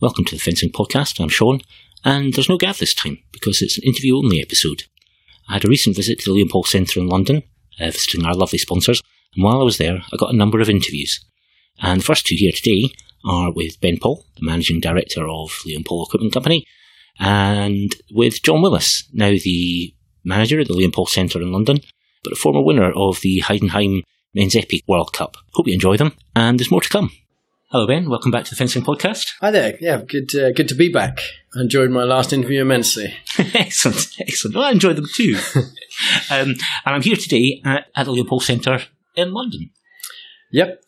Welcome to the Fencing Podcast, I'm Sean, and there's no Gav this time, because it's an interview-only episode. I had a recent visit to the Leon Paul Centre in London, visiting our lovely sponsors, and while I was there, I got a number of interviews. And the first two here today are with Ben Paul, the Managing Director of Leon Paul Equipment Company, and with John Willis, now the manager at the Leon Paul Centre in London, but a former winner of the Heidenheim Men's Epic World Cup. Hope you enjoy them, and there's more to come. Hello Ben, welcome back to the Fencing Podcast. Hi there, yeah, good to be back. I enjoyed my last interview immensely. Excellent. Well, I enjoyed them too. And I'm here today at the Leopold Centre in London. Yep,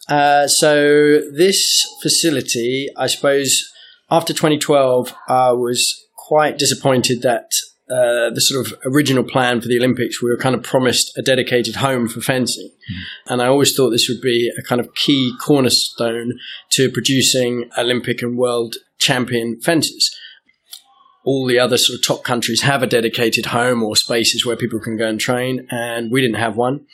so this facility, I suppose, after 2012, I was quite disappointed that the sort of original plan for the Olympics, we were kind of promised a dedicated home for fencing. Mm. And I always thought this would be a kind of key cornerstone to producing Olympic and world champion fencers. All the other sort of top countries have a dedicated home or spaces where people can go and train, and we didn't have one.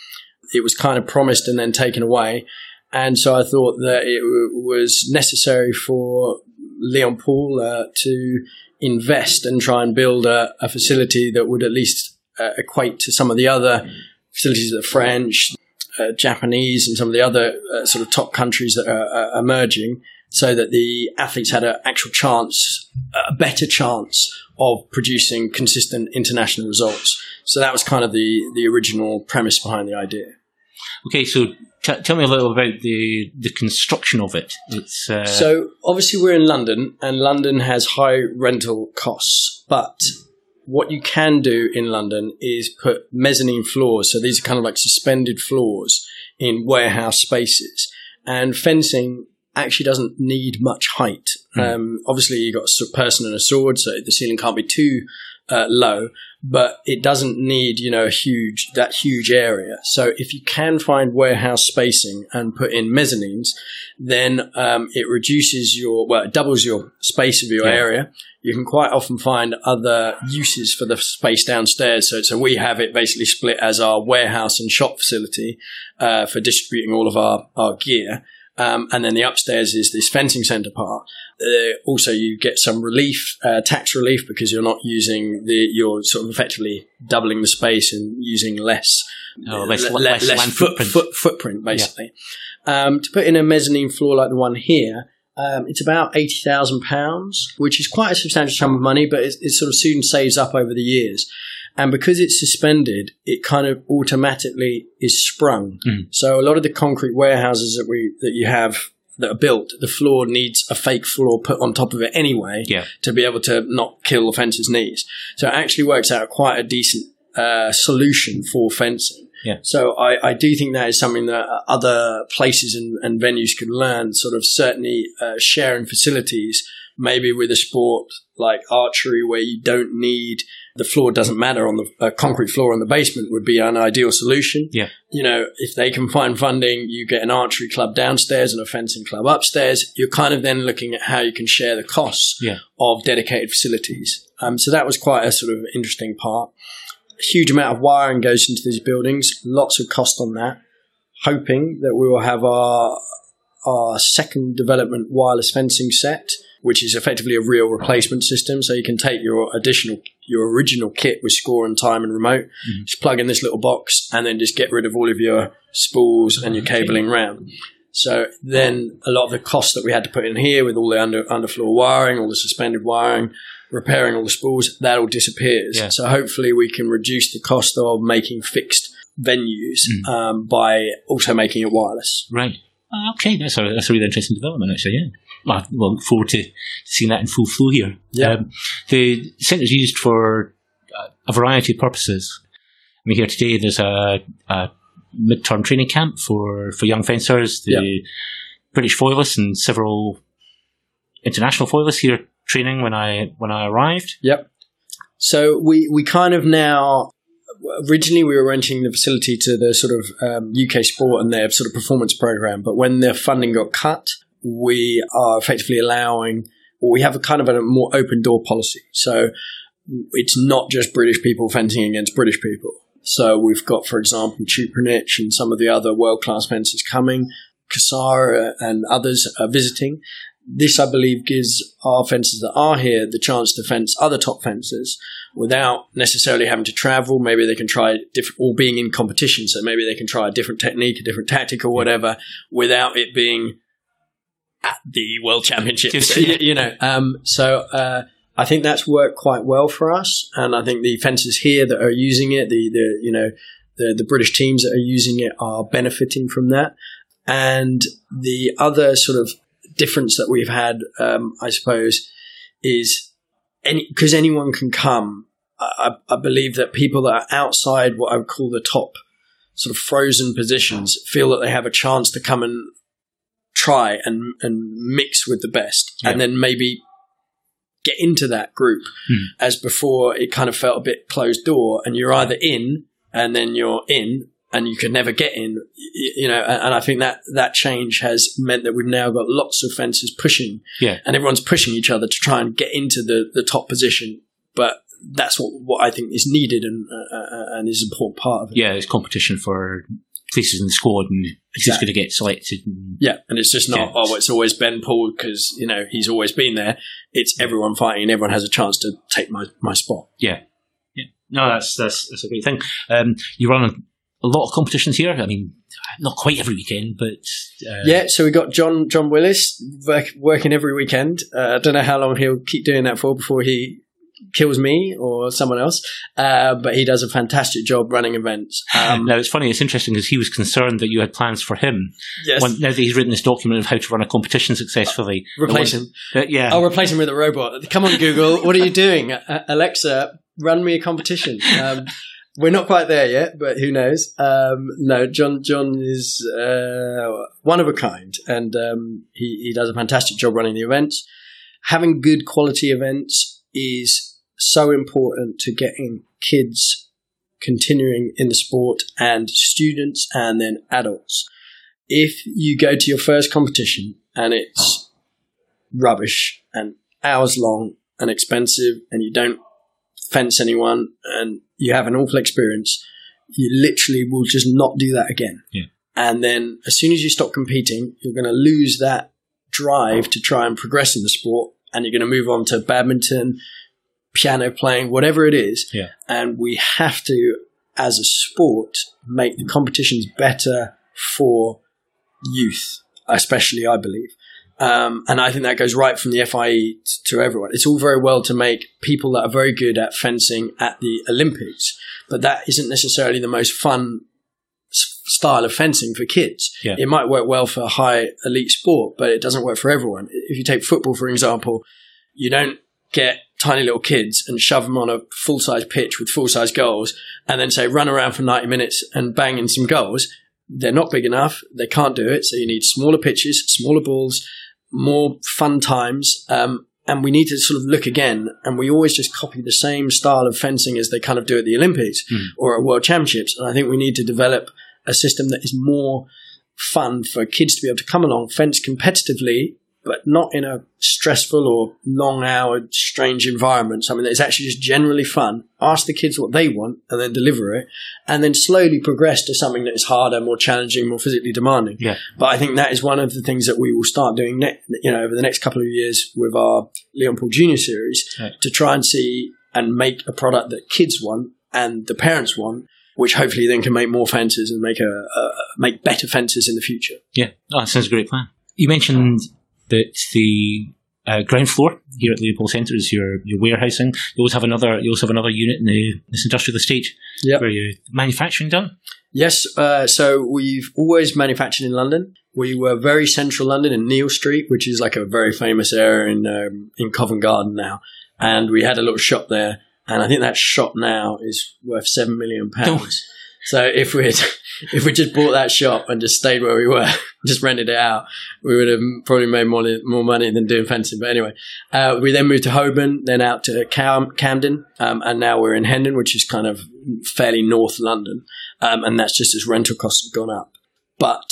It was kind of promised and then taken away. And so I thought that it was necessary for Leon Paul to invest and try and build a facility that would at least equate to some of the other facilities of the French, Japanese and some of the other sort of top countries that are emerging, so that the athletes had an actual chance, a better chance of producing consistent international results. So that was kind of the original premise behind the idea. Okay, so tell me a little about the construction of it. It's, so obviously we're in London, and London has high rental costs. But what you can do in London is put mezzanine floors. So these are kind of like suspended floors in warehouse spaces. And fencing actually doesn't need much height. Mm. Obviously, you've got a person and a sword, so the ceiling can't be too low, but it doesn't need, you know, that huge area. So if you can find warehouse spacing and put in mezzanines, then it reduces it doubles your space of your area. You can quite often find other uses for the space downstairs. So we have it basically split as our warehouse and shop facility for distributing all of our gear. And then the upstairs is this fencing centre part. Also, you get some relief, tax relief, because you're not using you're sort of effectively doubling the space and using less footprint, basically. Yeah. To put in a mezzanine floor like the one here, it's about £80,000, which is quite a substantial sum of money, but it sort of soon saves up over the years. And because it's suspended, it kind of automatically is sprung. Mm. So a lot of the concrete warehouses that you have that are built, the floor needs a fake floor put on top of it anyway to be able to not kill the fencer's knees. So it actually works out quite a decent solution for fencing. Yeah. So I do think that is something that other places and venues could learn, sort of certainly sharing facilities, maybe with a sport like archery where you don't need – the floor doesn't matter on the concrete floor in the basement would be an ideal solution. Yeah. You know, if they can find funding, you get an archery club downstairs and a fencing club upstairs. You're kind of then looking at how you can share the costs of dedicated facilities. So that was quite a sort of interesting part. A huge amount of wiring goes into these buildings, lots of cost on that. Hoping that we will have our second development wireless fencing set, which is effectively a real replacement system. So you can take your original kit with score and time and remote, just plug in this little box and then just get rid of all of your spools and your cabling round. So then a lot of the costs that we had to put in here with all the underfloor wiring, all the suspended wiring, repairing all the spools, that all disappears. Yeah. So hopefully we can reduce the cost of making fixed venues by also making it wireless. Right. Okay, that's a really interesting development, actually, yeah. Well, look forward to seeing that in full flow here. Yeah. The centre is used for a variety of purposes. I mean, here today there's a mid-term training camp for young fencers. The British foilists and several international foilists here training when I arrived. Yep. So we kind of now... Originally, we were renting the facility to the sort of UK Sport and their sort of performance programme. But when their funding got cut, we are effectively we have a kind of a more open door policy. So it's not just British people fencing against British people. So we've got, for example, Chupinich and some of the other world-class fencers coming. Kassar and others are visiting. This, I believe, gives our fencers that are here the chance to fence other top fencers without necessarily having to travel. Maybe they can try different, or being in competition, so maybe they can try a different technique, a different tactic or whatever, without it being at the World Championships, I think that's worked quite well for us. And I think the fencers here that are using it, the British teams that are using it are benefiting from that. And the other sort of difference that we've had, I suppose, is because anyone can come. I believe that people that are outside what I would call the top sort of frozen positions feel that they have a chance to come and try and mix with the best, and then maybe get into that group. As before, it kind of felt a bit closed door, and you're either in, and then you're in, and you can never get in, you know. And I think that change has meant that we've now got lots of fencers pushing, and everyone's pushing each other to try and get into the top position. But that's what I think is needed and is an important part of it. Yeah, it's competition for places in the squad, and it's just going to get selected. And it's just not, it's always Ben Paul because, you know, he's always been there. It's everyone fighting, and everyone has a chance to take my spot. Yeah. Yeah. No, that's a great thing. You run a lot of competitions here. I mean, not quite every weekend, but... so we got John Willis working every weekend. I don't know how long he'll keep doing that for before he kills me or someone else, but he does a fantastic job running events. Now, it's funny, it's interesting because he was concerned that you had plans for him. Yes. Now that he's written this document of how to run a competition successfully. Replace him. I'll replace him with a robot. Come on, Google, what are you doing? Alexa, run me a competition. We're not quite there yet, but who knows? No, John is one of a kind, and he does a fantastic job running the events. Having good quality events is so important to getting kids continuing in the sport, and students, and then adults. If you go to your first competition and it's rubbish and hours long and expensive and you don't fence anyone and you have an awful experience, you literally will just not do that again. Yeah. And then as soon as you stop competing, you're going to lose that drive to try and progress in the sport, and you're going to move on to badminton, piano playing, whatever it is. Yeah. And we have to, as a sport, make the competitions better for youth, especially, I believe. And I think that goes right from the FIE to everyone. It's all very well to make people that are very good at fencing at the Olympics, but that isn't necessarily the most fun style of fencing for kids. Yeah. It might work well for high elite sport, but it doesn't work for everyone. If you take football, for example, you don't get tiny little kids and shove them on a full-size pitch with full-size goals and then say, run around for 90 minutes and bang in some goals. They're not big enough. They can't do it. So you need smaller pitches, smaller balls, more fun times. And we need to sort of look again. And we always just copy the same style of fencing as they kind of do at the Olympics or at World Championships. And I think we need to develop a system that is more fun for kids to be able to come along, fence competitively, but not in a stressful or long-hour, strange environment. Something that is actually just generally fun. Ask the kids what they want and then deliver it, and then slowly progress to something that is harder, more challenging, more physically demanding. Yeah. But I think that is one of the things that we will start doing over the next couple of years with our Leon Paul Junior Series, to try and see and make a product that kids want and the parents want, which hopefully then can make more fences and make better fences in the future. Yeah, that sounds a great plan. You mentioned that the ground floor here at Leopold Centre is your warehousing. You also have another unit in this industrial estate. Yep. Where you're manufacturing done? Yes, so we've always manufactured in London. We were very central London in Neal Street, which is like a very famous area in Covent Garden now. And we had a little shop there. And I think that shop now is worth £7 million. Oh. So if we just bought that shop and just stayed where we were, just rented it out, we would have probably made more money than doing fencing. But anyway, we then moved to Holborn, then out to Camden, and now we're in Hendon, which is kind of fairly north London. And that's just as rental costs have gone up. But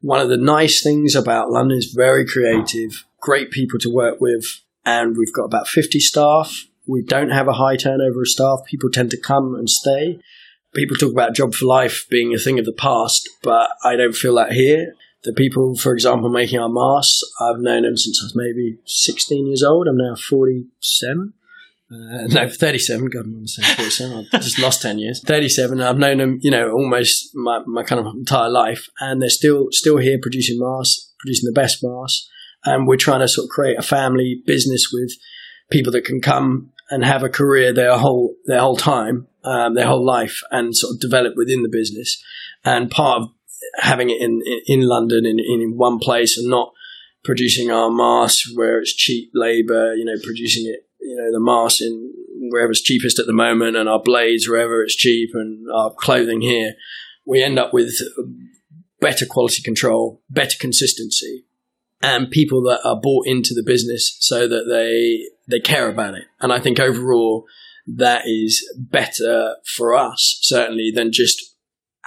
one of the nice things about London is very creative, great people to work with, and we've got about 50 staff. We don't have a high turnover of staff. People tend to come and stay. People talk about job for life being a thing of the past, but I don't feel that here. The people, for example, making our masks, I've known them since I was maybe 16 years old. I'm now 47. No, 37. God, I'm going to say 47. I just lost 10 years. 37. I've known them, you know, almost my kind of entire life. And they're still here producing masks, producing the best masks. And we're trying to sort of create a family business with people that can come and have a career their whole time, their whole life, and sort of develop within the business. And part of having it in London in one place and not producing our masks where it's cheap labour, you know, producing it, you know, the masks in wherever it's cheapest at the moment, and our blades wherever it's cheap, and our clothing here, we end up with better quality control, better consistency, and people that are bought into the business so that they care about it. And I think overall that is better for us, certainly, than just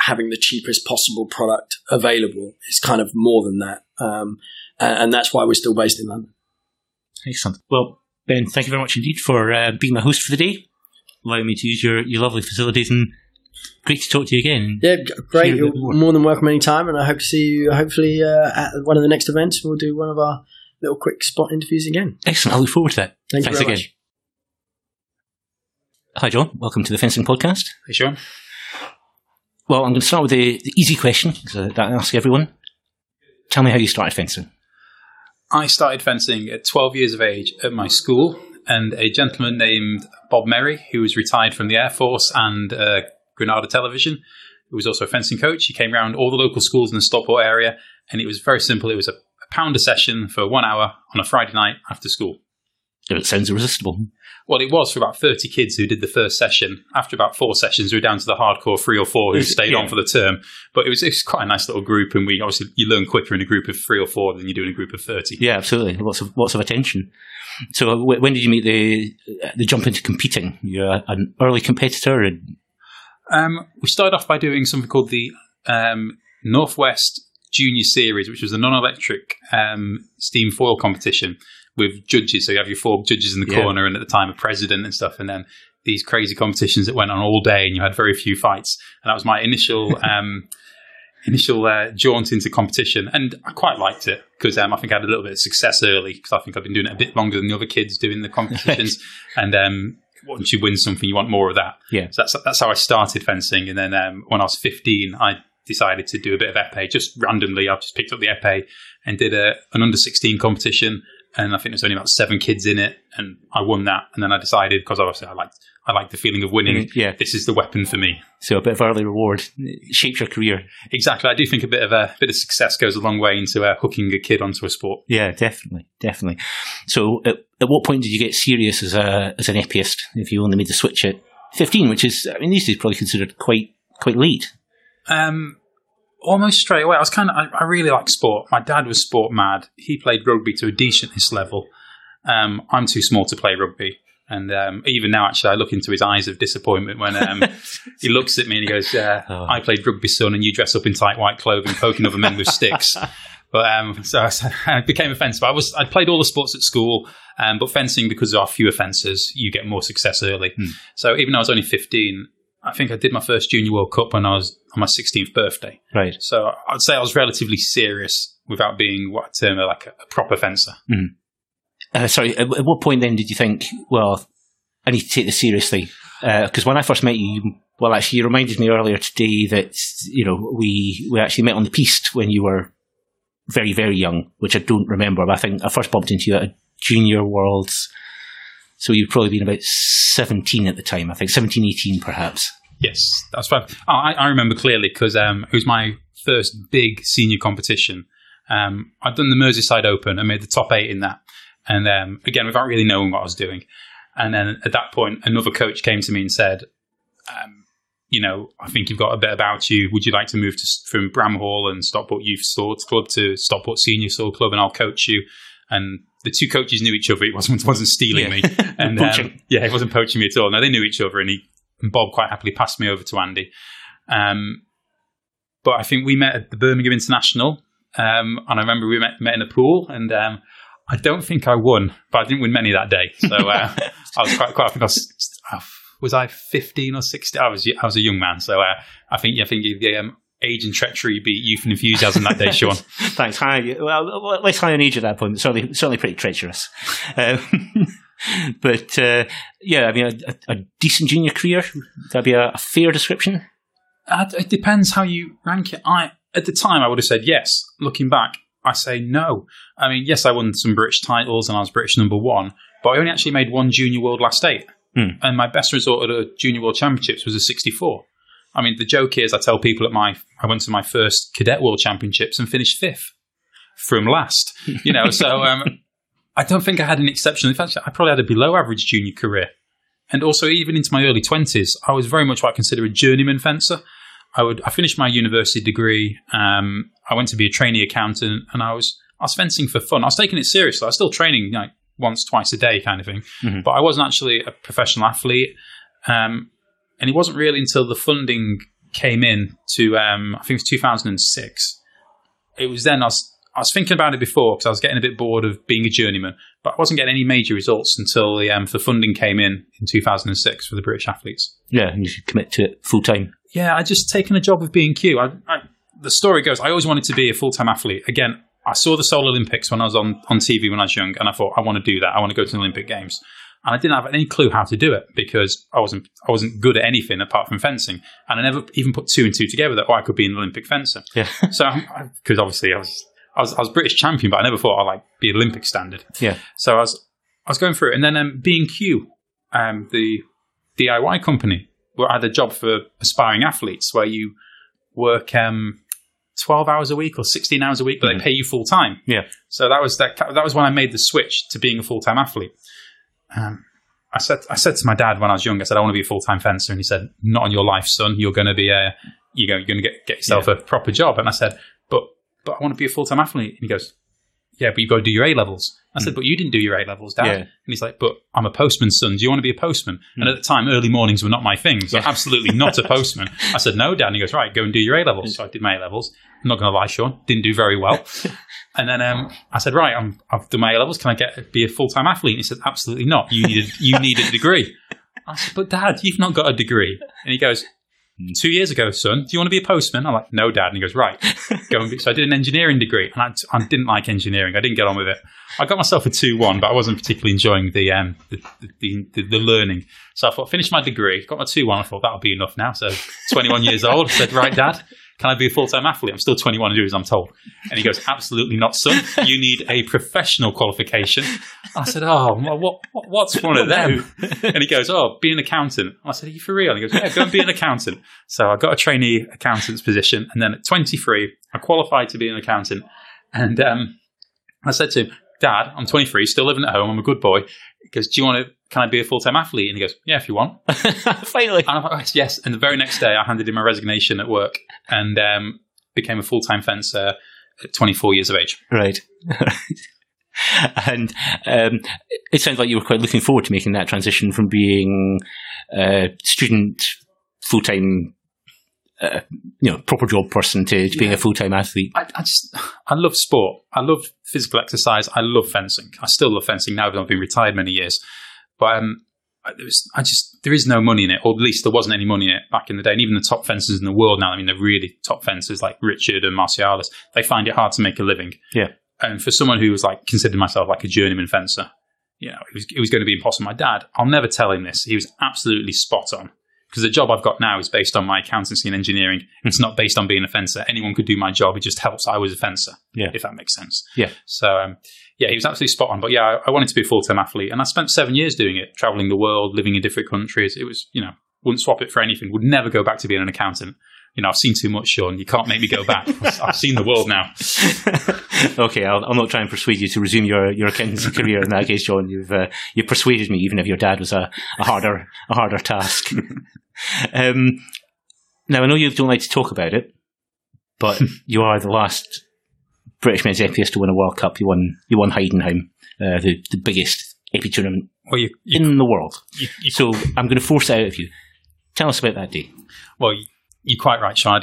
having the cheapest possible product available. Is kind of more than that. And that's why we're still based in London. Excellent. Well, Ben, thank you very much indeed for being my host for the day, allowing me to use your lovely facilities, and great to talk to you again. Yeah, great. You're more than welcome anytime, and I hope to see you hopefully at one of the next events. We'll do one of our little quick spot interviews again. Excellent. I look forward to that. Thanks again. Much. Hi, John. Welcome to the Fencing Podcast. Hey, Sean. Well, I'm going to start with the easy question that I ask everyone. Tell me how you started fencing. I started fencing at 12 years of age at my school, and a gentleman named Bob Merry, who was retired from the Air Force and Granada Television, who was also a fencing coach. He came around all the local schools in the Stockport area, and it was very simple. It was a pound a session for 1 hour on a Friday night after school. It sounds irresistible. Well, it was for about 30 kids who did the first session. After about 4 sessions, we were down to the hardcore 3 or 4 who stayed on for the term. But it was quite a nice little group, and we obviously you learn quicker in a group of 3 or 4 than you do in a group of 30. Yeah, absolutely. Lots of attention. So, when did you make the jump into competing? You're an early competitor. We started off by doing something called the Northwest Junior Series, which was a non-electric steam foil competition. With judges, so you have your 4 judges in the corner, and at the time a president and stuff, and then these crazy competitions that went on all day, and you had very few fights. And that was my initial jaunt into competition, and I quite liked it because I think I had a little bit of success early, because I think I've been doing it a bit longer than the other kids doing the competitions. And once you win something, you want more of that. Yeah. So that's how I started fencing, and then when I was 15, I decided to do a bit of épée just randomly. I just picked up the épée and did an under 16 competition. And I think there's only about 7 kids in it, and I won that. And then I decided, because obviously I liked the feeling of winning. Yeah. This is the weapon for me. So a bit of early reward shapes your career. Exactly. I do think a bit of success goes a long way into hooking a kid onto a sport. Yeah, definitely. So at what point did you get serious as an épéiste? If you only made the switch at 15, which is, I mean, these days probably considered quite late. Almost straight away. I was I really like sport. My dad was sport mad. He played rugby to a decentish level. I'm too small to play rugby. And even now, actually, I look into his eyes of disappointment when he looks at me and he goes, I played rugby, son, and you dress up in tight white clothing, poking other men with sticks. But so I became a fencer. I played all the sports at school, but fencing, because there are fewer fencers, you get more success early. Mm. So even though I was only 15, I think I did my first Junior World Cup when I was on my 16th birthday. Right. So I'd say I was relatively serious without being what I term like a proper fencer. Mm. Sorry, at what point then did you think, well, I need to take this seriously? Because when I first met you, well, actually, you reminded me earlier today that, you know, we actually met on the piste when you were very, very young, which I don't remember. But I think I first bumped into you at a Junior Worlds. So you'd probably been about 17 at the time, I think, 17, 18 perhaps. Yes, that's right. I remember clearly because it was my first big senior competition. I'd done the Merseyside Open. I made the top 8 in that. And again, without really knowing what I was doing. And then at that point, another coach came to me and said, you know, I think you've got a bit about you. Would you like to move from Bramhall and Stockport Youth Swords Club to Stockport Senior Sword Club, and I'll coach you? And the 2 coaches knew each other. It wasn't stealing me. And it wasn't poaching me at all. No, they knew each other, and Bob quite happily passed me over to Andy. But I think we met at the Birmingham International, and I remember we met in a pool, and I don't think I won, but I didn't win many that day. So I was quite. I think I was 15 or 16. I was a young man, so I think the Age and Treachery beat Youth and Enthusiasm that day, Sean. Thanks. Well, at least I need you at that point. Certainly pretty treacherous. But, yeah, I mean, a decent junior career, would that be a fair description? It depends how you rank it. At the time, I would have said yes. Looking back, I say no. I mean, yes, I won some British titles and I was British number one, but I only actually made one junior world last eight. Mm. And my best result at a junior world championships was a 64. I mean, the joke is I tell people I went to my first cadet world championships and finished fifth from last, you know, so I don't think I had an exceptional. In fact, I probably had a below average junior career. And also even into my early 20s, I was very much what I consider a journeyman fencer. I finished my university degree. I went to be a trainee accountant and I was fencing for fun. I was taking it seriously. I was still training like once, twice a day kind of thing, mm-hmm. but I wasn't actually a professional athlete. And it wasn't really until the funding came in to, I think it was 2006. It was then I was thinking about it before because I was getting a bit bored of being a journeyman, but I wasn't getting any major results until the funding came in 2006 for the British athletes. Yeah, and you should commit to it full time. Yeah, I just taken a job with B&Q. The story goes, I always wanted to be a full-time athlete. Again, I saw the Seoul Olympics when I was on TV when I was young, and I thought, I want to do that. I want to go to the Olympic Games. And I didn't have any clue how to do it because I wasn't good at anything apart from fencing. And I never even put two and two together that, I could be an Olympic fencer. Yeah. So, because obviously I was British champion, but I never thought I'd be Olympic standard. Yeah. So I was going through it. And then B&Q, the DIY company, I had a job for aspiring athletes where you work 12 hours a week or 16 hours a week, but mm-hmm. they pay you full time. Yeah. So that was when I made the switch to being a full-time athlete. I said to my dad when I was young, I said, I want to be a full-time fencer. And he said, not on your life, son. You're going to be you're going to get yourself a proper job. And I said, but I want to be a full-time athlete. And he goes, yeah, but you've got to do your A-levels. I said, but you didn't do your A-levels, Dad. Yeah. And he's like, but I'm a postman's son. Do you want to be a postman? Mm. And at the time, early mornings were not my thing. So absolutely not a postman. I said, no, Dad. And he goes, right, go and do your A-levels. So I did my A-levels. I'm not going to lie, Sean. Didn't do very well. And then I said, right, I've done my A-levels. Can I be a full-time athlete? And he said, absolutely not. You need a degree. I said, but Dad, you've not got a degree. And he goes, 2 years ago, son, do you want to be a postman? I'm like, no, Dad. And he goes, right. Go and be. So I did an engineering degree, and I didn't like engineering. I didn't get on with it. I got myself a 2-1, but I wasn't particularly enjoying the learning. So I thought, finish my degree, got my 2-1. I thought, that'll be enough now. So 21 years old, I said, right, Dad, can I be a full-time athlete? I'm still 21 and do as I'm told. And he goes, absolutely not, son. You need a professional qualification. I said, oh, well, what's one of them? And he goes, oh, be an accountant. I said, are you for real? And he goes, yeah, go and be an accountant. So I got a trainee accountant's position. And then at 23, I qualified to be an accountant. And I said to him, Dad, I'm 23, still living at home. I'm a good boy. He goes, can I be a full-time athlete? And he goes, yeah, if you want. Finally. And I thought, yes. And the very next day, I handed in my resignation at work and became a full-time fencer at 24 years of age. Right. And it sounds like you were quite looking forward to making that transition from being a student, full-time, proper job person to being a full-time athlete. I love sport. I love physical exercise. I love fencing. I still love fencing now that I've been retired many years. But there is no money in it, or at least there wasn't any money in it back in the day. And even the top fencers in the world now, I mean, they're really top fencers like Richard and Marcialis. They find it hard to make a living. Yeah. And for someone who was considered myself a journeyman fencer, it was going to be impossible. My dad, I'll never tell him this. He was absolutely spot on because the job I've got now is based on my accountancy and engineering. It's not based on being a fencer. Anyone could do my job. It just helps I was a fencer, if that makes sense. Yeah. So, he was absolutely spot on. But yeah, I wanted to be a full-time athlete. And I spent 7 years doing it, traveling the world, living in different countries. It was, wouldn't swap it for anything. Would never go back to being an accountant. I've seen too much, Sean. You can't make me go back. I've seen the world now. Okay, I'll not try and persuade you to resume your accountancy career in that case, John. You persuaded me, even if your dad was a harder task. Now, I know you don't like to talk about it, but you are the last British men's epist to win a World Cup. You won Heidenheim, the biggest epi tournament in the world. So I'm going to force it out of you. Tell us about that day. Well, you're quite right, Sean.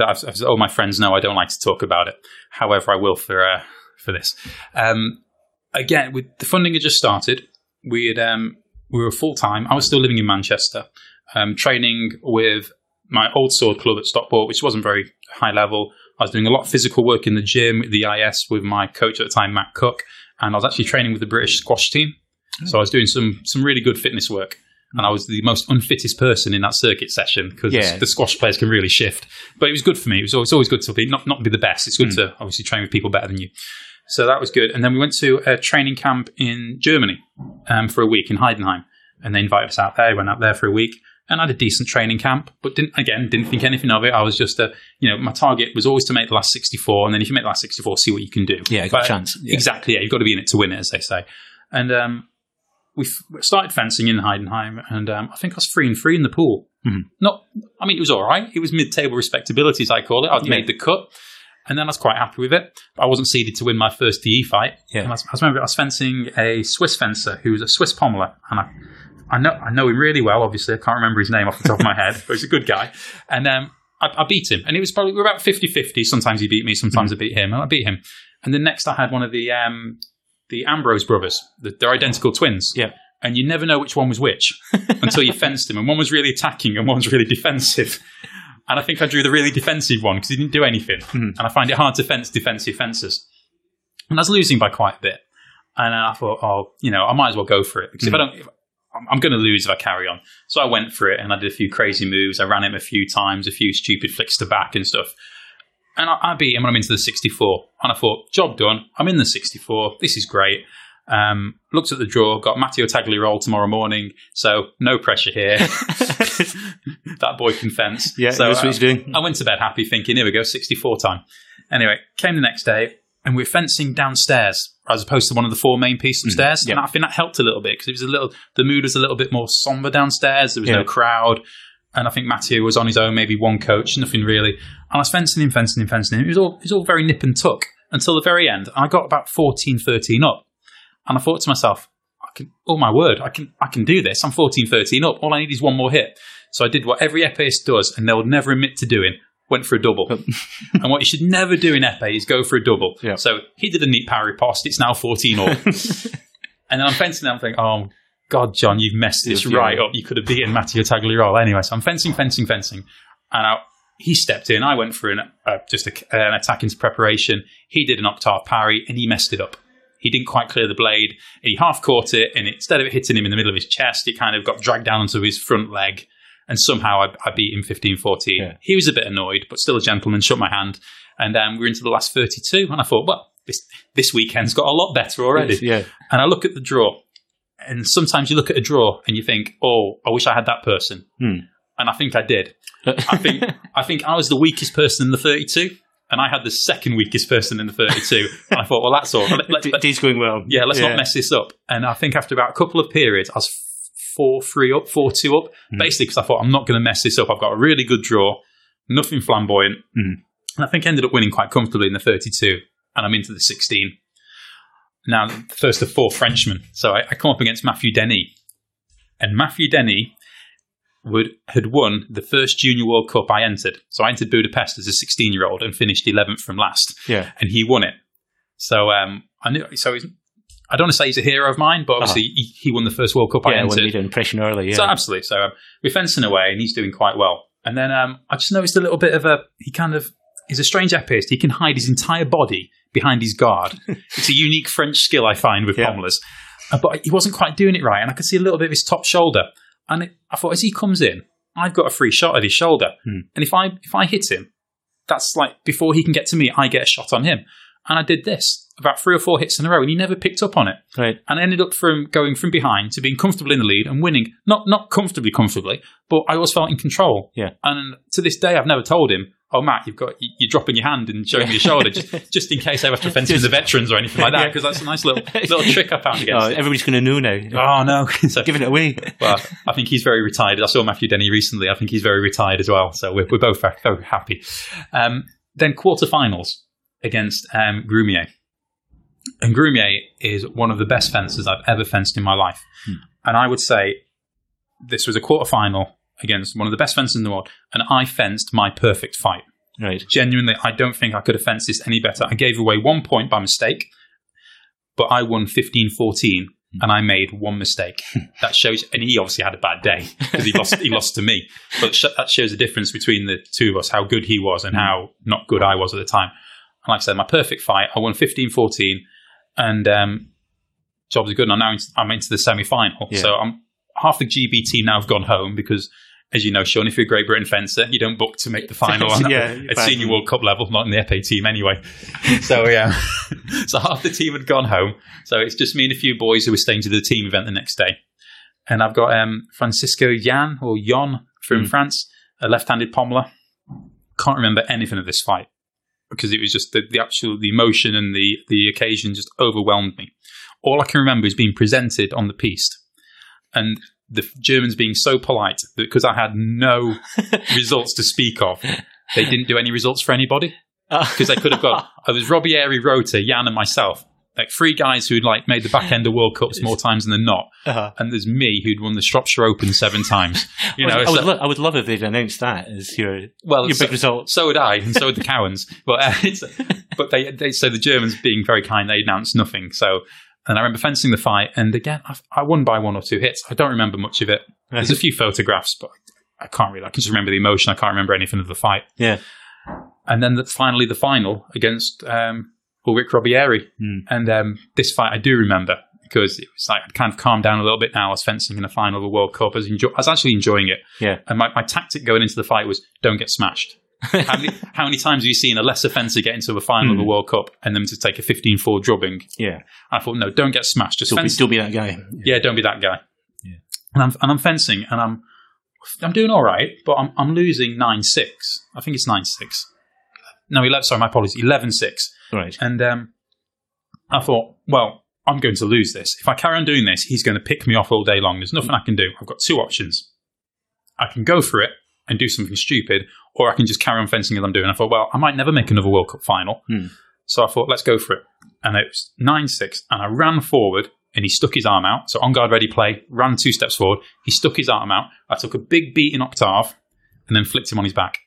All my friends know I don't like to talk about it. However, I will for this. Again, with the funding had just started. We were full time. I was still living in Manchester, training with my old sword club at Stockport, which wasn't very high level. I was doing a lot of physical work in the gym, the IS, with my coach at the time, Matt Cook, and I was actually training with the British squash team. So I was doing some really good fitness work, and I was the most unfittest person in that circuit session because the squash players can really shift. But it was good for me. It was always good to be not be the best. It's good to obviously train with people better than you. So that was good. And then we went to a training camp in Germany for a week in Heidenheim, and they invited us out there. Went out there for a week. And I had a decent training camp, but didn't think anything of it. I was just my target was always to make the last 64. And then if you make the last 64, see what you can do. Yeah, you got a chance. Yeah. Exactly. Yeah, you've got to be in it to win it, as they say. And we started fencing in Heidenheim, and I think I was 3-3 in the pool. Mm-hmm. It was all right. It was mid-table respectability, as I call it. I'd made the cut, and then I was quite happy with it. I wasn't seeded to win my first DE fight. Yeah. And I remember I was fencing a Swiss fencer who was a Swiss pommeler, and I know him really well, obviously. I can't remember his name off the top of my head, but he's a good guy. And I beat him. And it was probably we were about 50-50. Sometimes he beat me, sometimes I beat him. And I beat him. And then next I had one of the Ambrose brothers. They're identical twins. Yeah. And you never know which one was which until you fenced him. And one was really attacking and one was really defensive. And I think I drew the really defensive one because he didn't do anything. Mm. And I find it hard to fence defensive fencers. And I was losing by quite a bit. And then I thought, I might as well go for it. Because if I'm going to lose if I carry on. So I went for it and I did a few crazy moves. I ran him a few times, a few stupid flicks to back and stuff. And I beat him when I'm into the 64. And I thought, job done. I'm in the 64. This is great. Looked at the draw, got Matteo Tagliariol tomorrow morning. So no pressure here. That boy can fence. Yeah, so that's what he's doing. I went to bed happy thinking, here we go, 64 time. Anyway, came the next day and we were fencing downstairs as opposed to one of the four main pieces upstairs. Mm, yeah. And I think that helped a little bit because the mood was a little bit more somber downstairs. There was no crowd. And I think Matthew was on his own, maybe one coach, nothing really. And I was fencing him. It was all very nip and tuck until the very end. And I got about 14-13 up. And I thought to myself, I can do this. I'm 14-13 up. All I need is one more hit. So I did what every epéist does and they'll never admit to doing. Went for a double. And what you should never do in epée is go for a double. Yep. So he did a neat parry riposte. It's now 14 all. And then I'm fencing and I'm thinking, oh, God, John, you've messed this right up. You could have beaten Matteo Tagliariol. Anyway, so I'm fencing. And he stepped in. I went for an attack into preparation. He did an octave parry and he messed it up. He didn't quite clear the blade. He half caught it. And instead of it hitting him in the middle of his chest, it kind of got dragged down onto his front leg. And somehow I beat him 15-14. Yeah. He was a bit annoyed, but still a gentleman, shook my hand. And we were into the last 32. And I thought, well, this weekend's got a lot better already. Yeah. And I look at the draw. And sometimes you look at a draw and you think, oh, I wish I had that person. Hmm. And I think I did. I think I was the weakest person in the 32. And I had the second weakest person in the 32. And I thought, well, that's all. D's going well. Yeah, let's not mess this up. And I think after about a couple of periods, I was 4-3 up, 4-2 up, basically because I thought I'm not going to mess this up. I've got a really good draw, nothing flamboyant, and I think I ended up winning quite comfortably in the 32, and I'm into the 16. Now, first of four Frenchmen, so I come up against Matthew Denny, and Matthew Denny had won the first Junior World Cup I entered. So I entered Budapest as a 16-year-old and finished 11th from last, and he won it. So I knew. So he's. I don't want to say he's a hero of mine, but obviously he won the first World Cup I entered. Yeah, I made an impression early. Yeah. So, absolutely. So we're fencing away and he's doing quite well. And then I just noticed a little bit of he's a strange epéist. He can hide his entire body behind his guard. It's a unique French skill I find with pommelers. But he wasn't quite doing it right. And I could see a little bit of his top shoulder. And I thought, as he comes in, I've got a free shot at his shoulder. Mm. And if I hit him, that's like before he can get to me, I get a shot on him. And I did this about 3 or 4 hits in a row, and he never picked up on it. Right. And I ended up from going from behind to being comfortable in the lead and winning, not comfortably, but I always felt in control. Yeah. And to this day, I've never told him, oh, Matt, you're dropping your hand and showing me your shoulder, just in case I have to fence him as a veterans or anything like that, because that's a nice little trick I found against him. Everybody's going to know now. Oh, no. So, giving it away. Well, I think he's very retired. I saw Matthew Denny recently. I think he's very retired as well. So we're both very happy. Then quarterfinals against Grumier. And Grumier is one of the best fencers I've ever fenced in my life. Hmm. And I would say this was a quarterfinal against one of the best fencers in the world. And I fenced my perfect fight. Right. Genuinely, I don't think I could have fenced this any better. I gave away 1 point by mistake, but I won 15-14 and I made one mistake. That shows, and he obviously had a bad day because he lost. He lost to me, but that shows the difference between the two of us: how good he was and how not good I was at the time. And like I said, my perfect fight, I won 15-14, and jobs are good. And now I'm into the semi-final. Yeah. So I'm half the GB team now have gone home because, as you know, Sean, if you're a Great Britain fencer, you don't book to make the final at Senior World Cup level, not in the FA team anyway. So, yeah. So half the team had gone home. So it's just me and a few boys who were staying to the team event the next day. And I've got Francisco Jan, or Jon, from France, a left-handed pommeler. Can't remember anything of this fight because it was just the emotion and the occasion just overwhelmed me. All I can remember is being presented on the piste. And the Germans being so polite that because I had no results to speak of, they didn't do any results for anybody because they could have got. I was Robieri, Rota, Jan, and myself, like three guys who'd like made the back end of World Cups more times than not, and there's me who'd won the Shropshire Open 7 times. You know, I would love if they'd announced that as your big result. So would I, and so would the Cowans. But the Germans being very kind, they announced nothing. So. And I remember fencing the fight, and again, I won by 1 or 2 hits. I don't remember much of it. There's a few photographs, but I can just remember the emotion. I can't remember anything of the fight. Yeah. And then finally the final against Ulrich Robieri. Mm. And this fight I do remember because it was like I'd kind of calmed down a little bit now. I was fencing in the final of the World Cup. I was actually enjoying it. Yeah. And my tactic going into the fight was don't get smashed. How many times have you seen a lesser fencer get into a final of the World Cup and them to take a 15-4 drubbing? Yeah. I thought, no, don't get smashed. Just fence. Still be that guy. Yeah, don't be that guy. Yeah. And I'm fencing and I'm doing all right, but I'm losing 9-6. I think it's 9-6. No, 11. Sorry, my apologies. 11-6. Right. And I thought, well, I'm going to lose this. If I carry on doing this, he's going to pick me off all day long. There's nothing I can do. I've got 2 options. I can go for it and do something stupid, or I can just carry on fencing as I'm doing. I thought, well, I might never make another World Cup final. Mm. So I thought, let's go for it. And it was 9-6, and I ran forward, and he stuck his arm out. So on guard, ready, play, ran 2 steps forward. He stuck his arm out. I took a big beat in octave, and then flicked him on his back.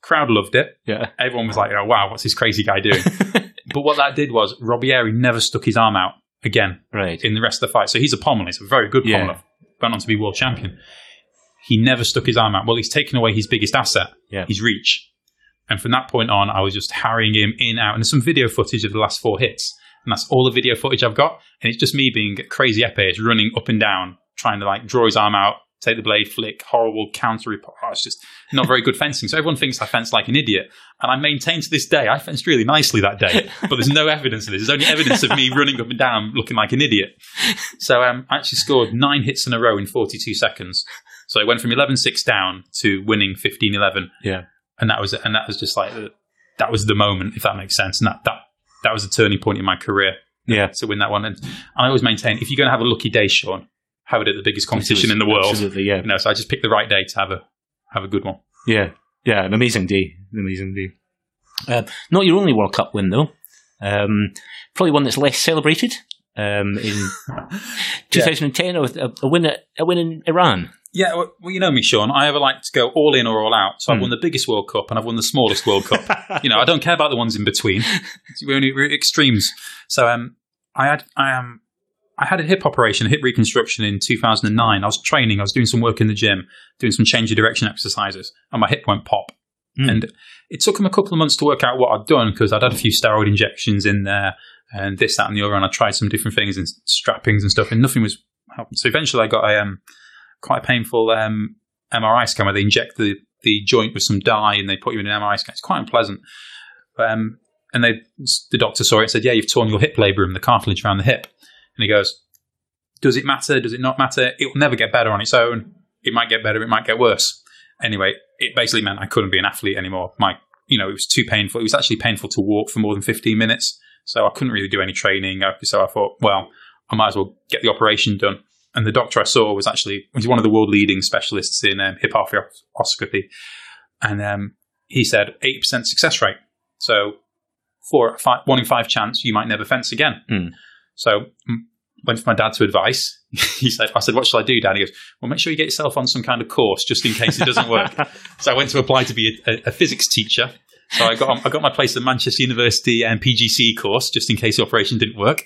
Crowd loved it. Yeah. Everyone was like, oh, wow, what's this crazy guy doing? But what that did was, Robieri never stuck his arm out again in the rest of the fight. So he's a pommeler. He's a very good pommeler. Went on to be world champion. He never stuck his arm out. Well, he's taken away his biggest asset, his reach. And from that point on, I was just harrying him in, out. And there's some video footage of the last 4 hits. And that's all the video footage I've got. And it's just me being crazy épée, running up and down, trying to like draw his arm out, take the blade, flick, horrible counter. It's just not very good fencing. So everyone thinks I fence like an idiot. And I maintain to this day, I fenced really nicely that day. But there's no evidence of this. There's only evidence of me running up and down, looking like an idiot. So I actually scored 9 hits in a row in 42 seconds. So I went from 11-6 down to winning 15-11. Yeah. And that was just like, that was the moment, if that makes sense. And that was a turning point in my career. Yeah. To win that one. And I always maintain, if you're going to have a lucky day, Sean, have it at the biggest competition in the world. Absolutely, yeah. You know, so I just picked the right day to have a good one. Yeah. Yeah. An amazing day. Not your only World Cup win, though. Probably one that's less celebrated. In 2010, a win in Iran. Yeah, well, you know me, Sean. I ever like to go all in or all out. So I've won the biggest World Cup and I've won the smallest World Cup. You know, I don't care about the ones in between. We're extremes. So I had a hip operation, a hip reconstruction in 2009. I was training. I was doing some work in the gym, doing some change of direction exercises, and my hip went pop. Mm. And it took them a couple of months to work out what I'd done because I'd had a few steroid injections in there and this, that, and the other. And I tried some different things and strappings and stuff, and nothing was helping. So eventually, I got a quite a painful MRI scan where they inject the joint with some dye and they put you in an MRI scan. It's quite unpleasant. And the doctor saw it and said, yeah, you've torn your hip labrum, the cartilage around the hip. And he goes, does it matter? Does it not matter? It will never get better on its own. It might get better. It might get worse. Anyway, it basically meant I couldn't be an athlete anymore. It was too painful. It was actually painful to walk for more than 15 minutes. So I couldn't really do any training. So I thought, well, I might as well get the operation done. And the doctor I saw was actually one of the world-leading specialists in hip arthroscopy. And he said 8% success rate. So 1 in 5 chance you might never fence again. Mm. So went for my dad to advice. I said, what shall I do, Dad? He goes, well, make sure you get yourself on some kind of course just in case it doesn't work. So I went to apply to be a physics teacher. So I got my place at Manchester University and PGCE course just in case the operation didn't work.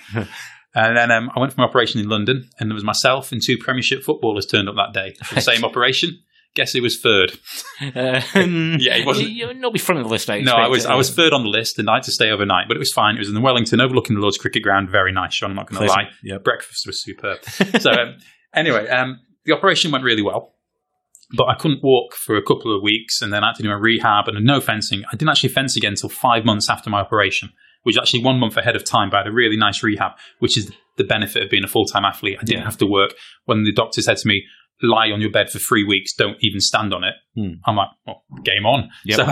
And then I went for my operation in London, and there was myself and two Premiership footballers turned up that day for the same operation. Guess who was third? Yeah, he wasn't. You'll not be front of the list, I expect. No, I was third on the list, the night to stay overnight, but it was fine. It was in the Wellington, overlooking the Lord's Cricket Ground. Very nice, Sean, I'm not going to lie. Yeah. Breakfast was superb. So anyway, the operation went really well, but I couldn't walk for a couple of weeks, and then I had to do my rehab and no fencing. I didn't actually fence again until 5 months after my operation, which was actually 1 month ahead of time, but I had a really nice rehab, which is the benefit of being a full-time athlete. I didn't have to work. When the doctor said to me, lie on your bed for 3 weeks, don't even stand on it. I'm like, well, game on. Yep. So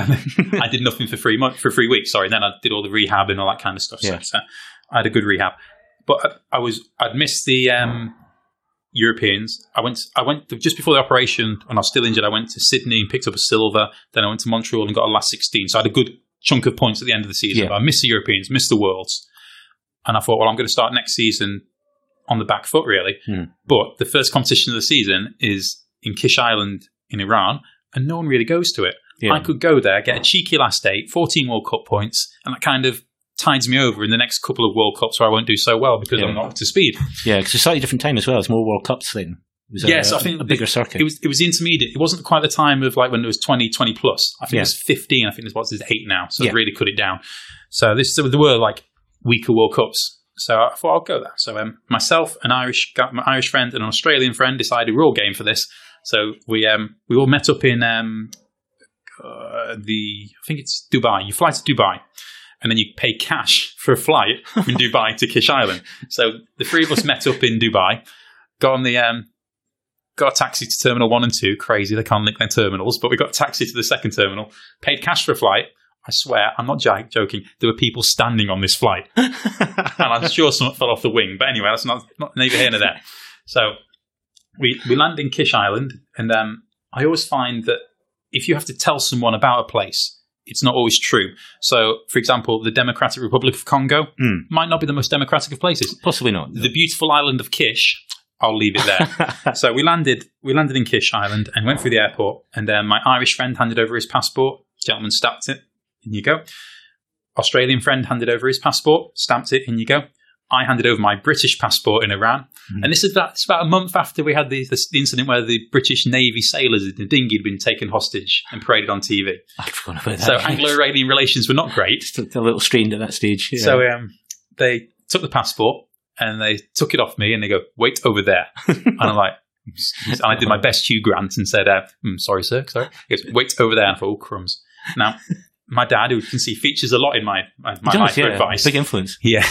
I did nothing for 3 months, for 3 weeks. Sorry. Then I did all the rehab and all that kind of stuff. Yeah. So I had a good rehab, but I'd missed the Europeans. I went just before the operation, and I was still injured. I went to Sydney and picked up a silver. Then I went to Montreal and got a last 16. So I had a good chunk of points at the end of the season. Yeah. But I missed the Europeans, missed the Worlds, and I thought, well, I'm going to start next season on the back foot, really. But the first competition of the season is in Kish Island in Iran, and no one really goes to it. I could go there, get a cheeky last 8, 14 World Cup points, and that kind of tides me over in the next couple of World Cups where I won't do so well because I'm not up to speed. Yeah, because it's a slightly different time as well. It's more World Cups then. Yes, I think a bigger circuit. It was the intermediate. It wasn't quite the time of like when there was 20 plus. I think it was 15. I think there's what's 8 now, so it really cut it down. So there were like weaker World Cups. So I thought I'll go there. So myself, my Irish friend, and an Australian friend decided we're all game for this. So we all met up in I think it's Dubai. You fly to Dubai, and then you pay cash for a flight from Dubai to Kish Island. So the three of us met up in Dubai, got a taxi to Terminal 1 and 2. Crazy, they can't link their terminals. But we got a taxi to the second terminal, paid cash for a flight. I swear, I'm not joking. There were people standing on this flight. And I'm sure someone fell off the wing. But anyway, that's not neither here nor there. So we land in Kish Island. And I always find that if you have to tell someone about a place, it's not always true. So, for example, the Democratic Republic of Congo might not be the most democratic of places. Possibly not. No. The beautiful island of Kish, I'll leave it there. So we landed in Kish Island and went through the airport. And then my Irish friend handed over his passport. Gentleman stamped it. In you go. Australian friend handed over his passport, stamped it, in you go. I handed over my British passport in Iran. And this is about a month after we had the incident where the British Navy sailors in the dinghy had been taken hostage and paraded on TV. I'd forgotten about that. So Anglo-Iranian relations were not great. Just a little strained at that stage. Yeah. So they took the passport and they took it off me and they go, wait over there. And I'm like, and I did my best Hugh Grant and said, sorry, sir, sorry. He goes, wait over there. And I thought, oh, crumbs. Now, my dad, who can see features a lot in my life advice. Big influence. Yeah.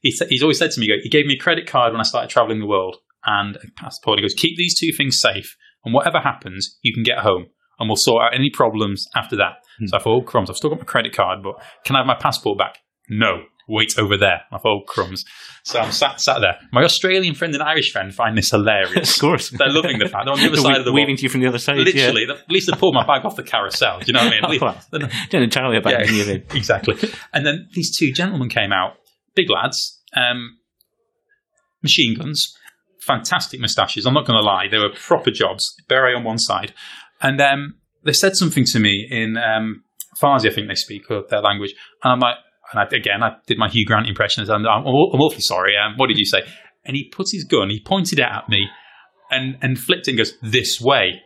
He's always said to me, he gave me a credit card when I started traveling the world and a passport. He goes, keep these two things safe and whatever happens, you can get home and we'll sort out any problems after that. So I thought, oh, crumbs, I've still got my credit card, but can I have my passport back? No, wait over there. I thought, oh, crumbs. So I'm sat there. My Australian friend and Irish friend find this hilarious. Of course. They're loving the fact they're on the other side of the world. Waving to you from the other side. Literally. Yeah. At least they pulled my bag off the carousel. Do you know what I mean? At least, they're not entirely about anything. Exactly. And then these two gentlemen came out. Big lads. Machine guns. Fantastic moustaches. I'm not going to lie. They were proper jobs. Beret on one side. And they said something to me in Farsi, I think they speak, or their language. And I'm like, I did my Hugh Grant impression. And I'm awfully sorry. What did you say? And he put his gun, he pointed it at me and flipped it and goes, this way.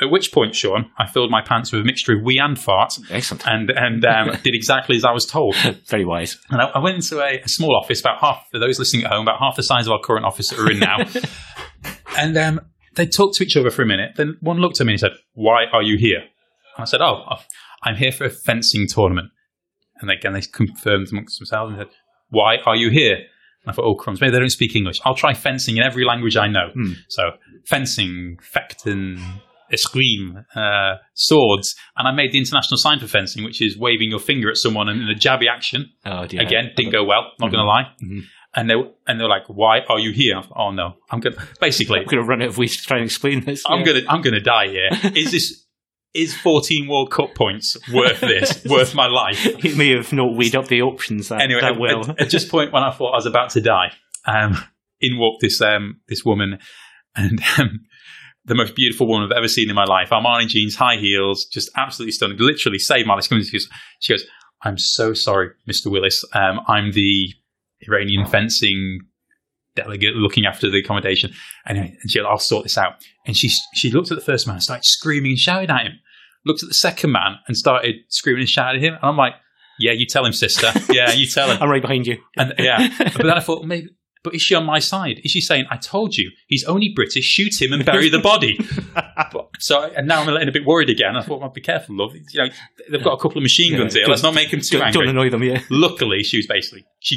At which point, Sean, I filled my pants with a mixture of wee and fart. Excellent. And did exactly as I was told. Very wise. And I went into a small office, for those listening at home, about half the size of our current office that we're in now. And they talked to each other for a minute. Then one looked at me and said, why are you here? And I said, oh, I'm here for a fencing tournament. And again, they confirmed amongst themselves and said, why are you here? And I thought, oh, crumbs, maybe they don't speak English. I'll try fencing in every language I know. So fencing, fechten, escrime, swords. And I made the international sign for fencing, which is waving your finger at someone in a jabby action. Oh, dear. Again, didn't go well, not going to lie. And they were like, why are you here? I thought, oh, no, I'm going to run out of ways to try and explain this. I'm going to die here. Is this... Is 14 World Cup points worth this? Worth my life? It may have not weighed up the options that well. At just point when I thought I was about to die, in walked this woman, and the most beautiful woman I've ever seen in my life. Armani jeans, high heels, just absolutely stunning. Literally saved my life. She goes, I'm so sorry, Mr. Willis. I'm the Iranian fencing delegate looking after the accommodation. Anyway, and she said, I'll sort this out. And she looked at the first man and started screaming and shouting at him. Looked at the second man and started screaming and shouting at him. And I'm like, yeah, you tell him, sister. Yeah, you tell him. I'm right behind you. And yeah. But then I thought, maybe, but is she on my side? Is she saying, I told you, he's only British, shoot him and bury the body? And now I'm a little bit worried again. I thought, well, be careful, love. You know, they've got a couple of machine guns here. Let's not make them too angry. Don't annoy them, yeah. Luckily, she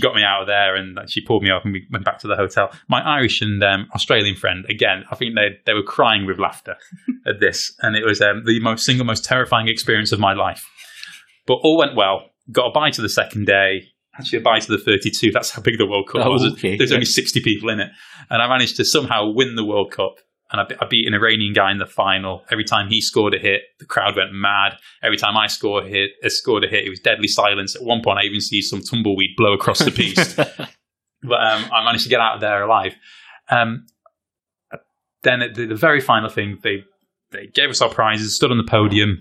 got me out of there and she pulled me off and we went back to the hotel. My Irish and Australian friend, again, I think they were crying with laughter at this. And it was the single most terrifying experience of my life. But all went well. Got a bye to the second day. Actually, a bye to the 32. That's how big the World Cup was. Okay. There's only 60 people in it. And I managed to somehow win the World Cup. And I beat an Iranian guy in the final. Every time he scored a hit, the crowd went mad. Every time I scored a hit, it was deadly silence. At one point, I even see some tumbleweed blow across the piece. But I managed to get out of there alive. Then at the very final thing, they gave us our prizes, stood on the podium,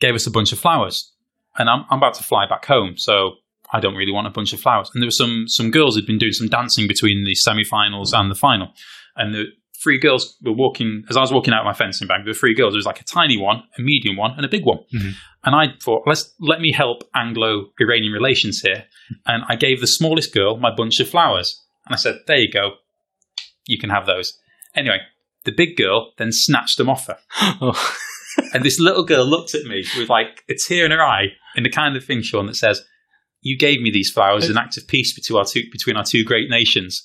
gave us a bunch of flowers. And I'm about to fly back home, so I don't really want a bunch of flowers. And there were some girls who'd been doing some dancing between the semi-finals and the final. And the three girls were walking, as I was walking out of my fencing bag, there were three girls. There was like a tiny one, a medium one, and a big one. Mm-hmm. And I thought, let me help Anglo-Iranian relations here. And I gave the smallest girl my bunch of flowers. And I said, there you go. You can have those. Anyway, the big girl then snatched them off her. Oh. And this little girl looked at me with like a tear in her eye and the kind of thing, Sean, that says, you gave me these flowers as an act of peace between our two great nations.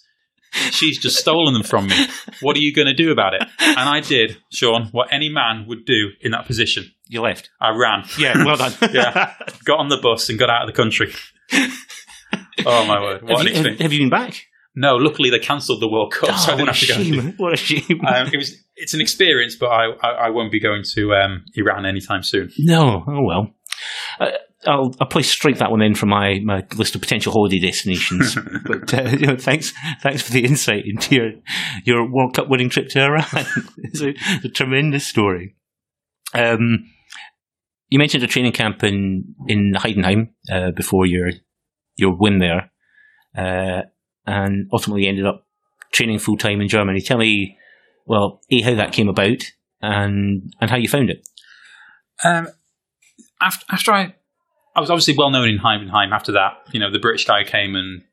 She's just stolen them from me. What are you going to do about it? And I did, Sean, what any man would do in that position. You left. I ran. Yeah, well done. Yeah. Got on the bus and got out of the country. Oh, my word. What an experience. Have you been back? No, luckily they cancelled the World Cup, so I didn't have to go. What a shame. It's an experience, but I won't be going to Iran anytime soon. No. Oh, well. I'll probably strike that one in from my list of potential holiday destinations. But thanks for the insight into your World Cup winning trip to Iran. It's a tremendous story. You mentioned a training camp in Heidenheim before your win there, and ultimately ended up training full time in Germany. Tell me, well, how that came about and how you found it. After I was obviously well known in Heidenheim after that. You know, the British guy came and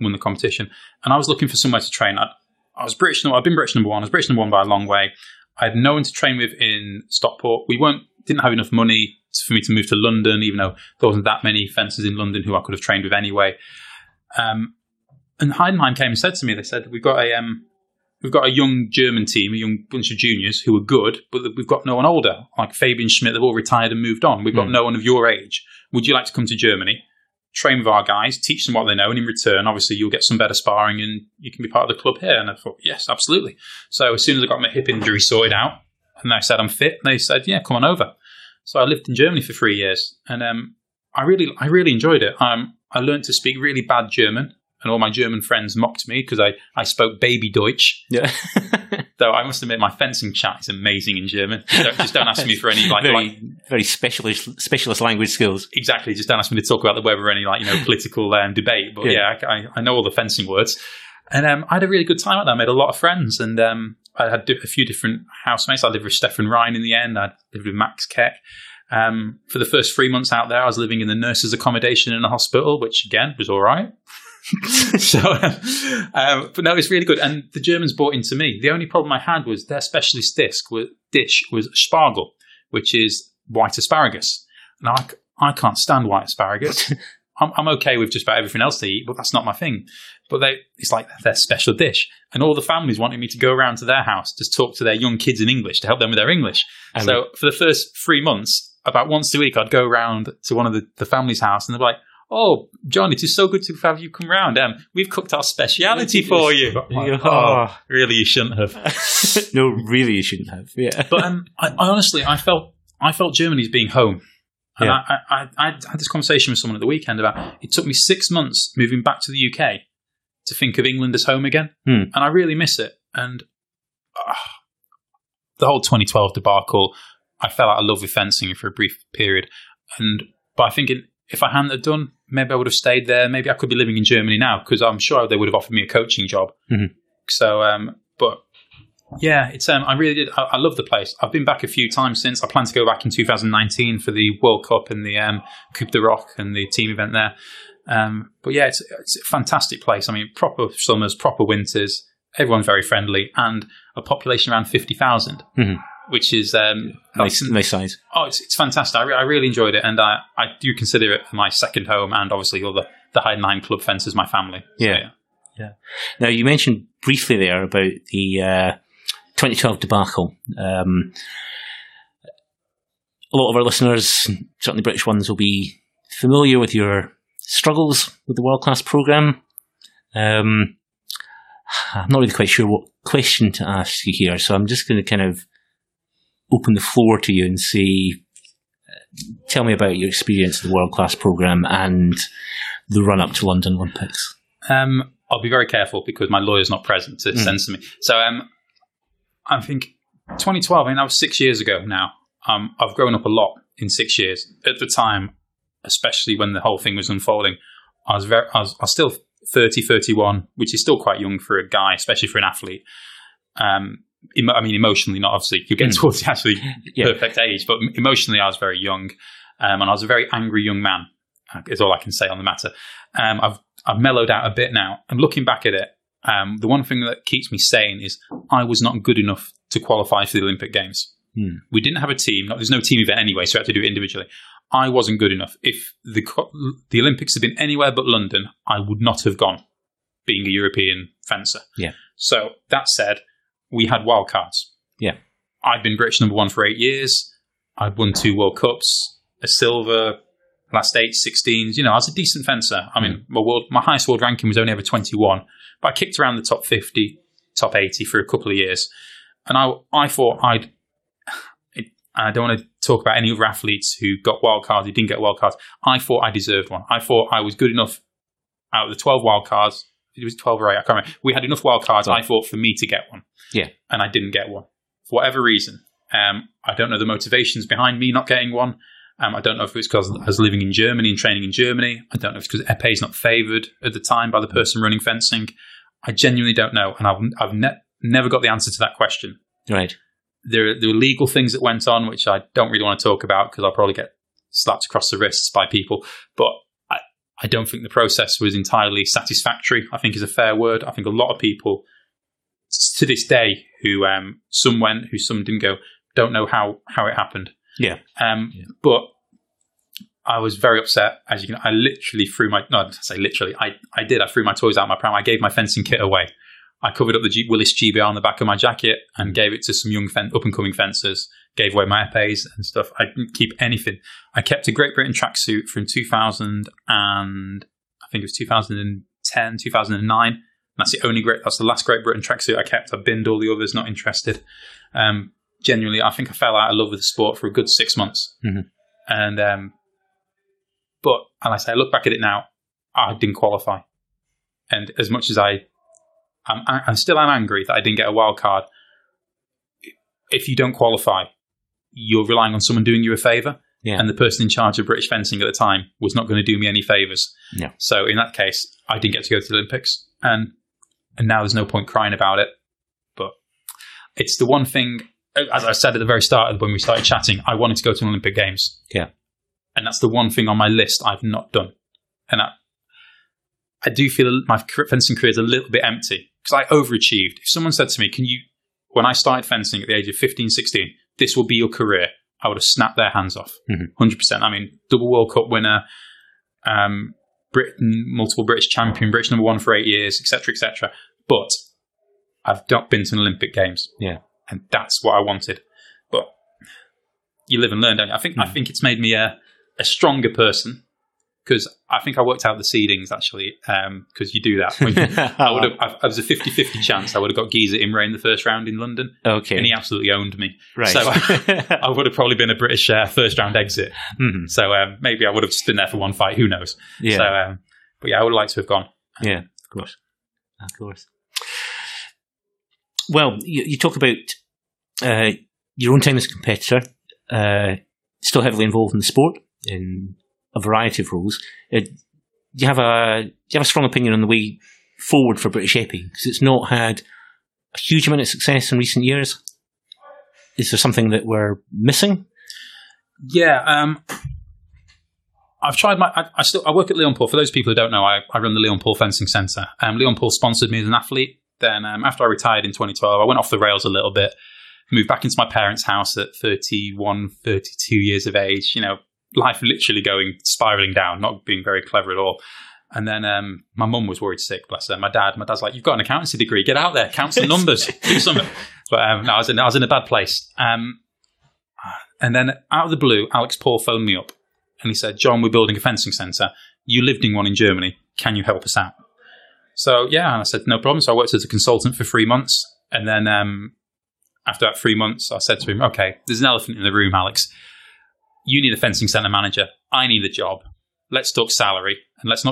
won the competition. And I was looking for somewhere to train. I was British. I'd been British number one. I was British number one by a long way. I had no one to train with in Stockport. We didn't have enough money for me to move to London, even though there wasn't that many fencers in London who I could have trained with anyway. And Heidenheim came and said to me, they said, we've got a young German team, a young bunch of juniors who are good, but we've got no one older, like Fabian Schmidt. They've all retired and moved on. We've got no one of your age. Would you like to come to Germany, train with our guys, teach them what they know, and in return, obviously, you'll get some better sparring and you can be part of the club here? And I thought, yes, absolutely. So as soon as I got my hip injury sorted out and I said I'm fit, and they said, yeah, come on over. So I lived in Germany for 3 years and I really enjoyed it. I learned to speak really bad German. And all my German friends mocked me because I spoke baby Deutsch. Yeah. Though I must admit, my fencing chat is amazing in German. Just don't ask me for any very specialist language skills. Exactly. Just don't ask me to talk about the weather or any political debate. But I know all the fencing words. And I had a really good time at that. I made a lot of friends, and I had a few different housemates. I lived with Stefan Ryan in the end. I lived with Max Keck. For the first 3 months out there, I was living in the nurse's accommodation in a hospital, which again was all right. So, but no, it's really good. And the Germans bought into me. The only problem I had was their specialist dish was Spargel, which is white asparagus. Now, I can't stand white asparagus. I'm okay with just about everything else they eat, but that's not my thing. But it's like their special dish. And all the families wanted me to go around to their house, just talk to their young kids in English, to help them with their English. And so for the first 3 months, about once a week, I'd go around to one of the family's house and they'd be like, oh, John, it is so good to have you come round. We've cooked our speciality for you. Like, oh, really, you shouldn't have. No, really, you shouldn't have. Yeah. But I honestly, I felt Germany's being home. And yeah. I had this conversation with someone at the weekend about it took me 6 months moving back to the UK to think of England as home again. And I really miss it. And the whole 2012 debacle, I fell out of love with fencing for a brief period. But I think if I hadn't have done, maybe I would have stayed there. Maybe I could be living in Germany now, because I'm sure they would have offered me a coaching job. Mm-hmm. So, but yeah, it's I really did. I love the place. I've been back a few times since. I plan to go back in 2019 for the World Cup and the Coupe de Rock and the team event there. But yeah, it's a fantastic place. I mean, proper summers, proper winters. Everyone's very friendly, and a population around 50,000, mm-hmm. which is nice size. Oh, it's fantastic. I really enjoyed it, and I do consider it my second home, and obviously all the Heidenheim Club fence is my family. Yeah. So, yeah. Now, you mentioned briefly there about the 2012 debacle. A lot of our listeners, certainly British ones, will be familiar with your struggles with the world-class programme. I'm not really quite sure what question to ask you here, so I'm just going to kind of open the floor to you and say, tell me about your experience of the world-class programme and the run-up to London Olympics. I'll be very careful because my lawyer's not present to censor me. So I think 2012, I mean, that was 6 years ago now. I've grown up a lot in 6 years. At the time, especially when the whole thing was unfolding, I was still 30, 31, which is still quite young for a guy, especially for an athlete. I mean, emotionally, not obviously, you get towards the actually perfect age, but emotionally I was very young, and I was a very angry young man, is all I can say on the matter. I've mellowed out a bit now, and looking back at it, the one thing that keeps me sane is I was not good enough to qualify for the Olympic Games. We didn't have a team. There's no team event anyway, so we had to do it individually. I wasn't good enough. If the Olympics had been anywhere but London, I would not have gone, being a European fencer. Yeah. So that said, we had wildcards. Yeah. I'd been British number one for 8 years. I'd won 2 World Cups, a silver, last 8, 16s. You know, I was a decent fencer. I mean, my highest world ranking was only ever 21, but I kicked around the top 50, top 80 for a couple of years. And I thought I don't want to talk about any other athletes who got wildcards, who didn't get wildcards. I thought I deserved one. I thought I was good enough out of the 12 wildcards. It was 12 or 8, I can't remember. We had enough wildcards, I thought, for me to get one. Yeah. And I didn't get one. For whatever reason. I don't know the motivations behind me not getting one. I don't know if it was because I was living in Germany and training in Germany. I don't know if it's because épée is not favoured at the time by the person running fencing. I genuinely don't know. And I've never got the answer to that question. Right. There were legal things that went on, which I don't really want to talk about because I'll probably get slapped across the wrists by people. But I don't think the process was entirely satisfactory, I think is a fair word. I think a lot of people to this day who some went, who some didn't go, don't know how it happened. Yeah. But I was very upset. As you can, I literally threw my... No, I say literally. I did. I threw my toys out of my pram. I gave my fencing kit away. I covered up the Willis GBR on the back of my jacket and gave it to some young up-and-coming fencers, gave away my épées and stuff. I didn't keep anything. I kept a Great Britain tracksuit from 2000 and I think it was 2010, 2009. That's the last Great Britain tracksuit I kept. I binned all the others, not interested. Genuinely, I think I fell out of love with the sport for a good 6 months. Mm-hmm. And but, and I say, I look back at it now, I didn't qualify. And as much as I'm still angry that I didn't get a wild card. If you don't qualify, you're relying on someone doing you a favour, and the person in charge of British fencing at the time was not going to do me any favours. Yeah. So in that case, I didn't get to go to the Olympics, and now there's no point crying about it. But it's the one thing, as I said at the very start when we started chatting, I wanted to go to the Olympic Games. Yeah, and that's the one thing on my list I've not done, and I do feel my fencing career is a little bit empty. Because I overachieved. If someone said to me, when I started fencing at the age of 15, 16, this will be your career, I would have snapped their hands off. Mm-hmm. 100%. I mean, double World Cup winner, multiple British champion, British number one for 8 years, etc., etc. But I've not been to an Olympic Games. Yeah. And that's what I wanted. But you live and learn, don't you? I think it's made me a stronger person. Because I think I worked out the seedings, actually, because you do that. I was a 50-50 chance I would have got Giza Imre in the first round in London. Okay. And he absolutely owned me. Right. So I would have probably been a British first-round exit. Mm-hmm. So maybe I would have just been there for one fight. Who knows? Yeah. So, but yeah, I would like to have gone. Yeah, of course. Of course. Well, you talk about your own time as a competitor, still heavily involved in the sport, in a variety of rules. Do you have a strong opinion on the way forward for British epping? Because it's not had a huge amount of success in recent years. Is there something that we're missing? Yeah, I've tried my. I work at Leon Paul. For those people who don't know, I run the Leon Paul Fencing Centre. Leon Paul sponsored me as an athlete. Then after I retired in 2012, I went off the rails a little bit, moved back into my parents' house at 31, 32 years of age. You know, life literally going spiralling down, not being very clever at all. And then my mum was worried sick, bless her. My dad's like, "You've got an accountancy degree. Get out there, count some numbers, do something." But no, I was in a bad place. And then out of the blue, Alex Paul phoned me up. And he said, "John, we're building a fencing centre. You lived in one in Germany. Can you help us out?" So, yeah, and I said, no problem. So I worked as a consultant for 3 months. And then after that 3 months, I said to him, "Okay, there's an elephant in the room, Alex. You need a fencing centre manager. I need a job. Let's talk salary. And let's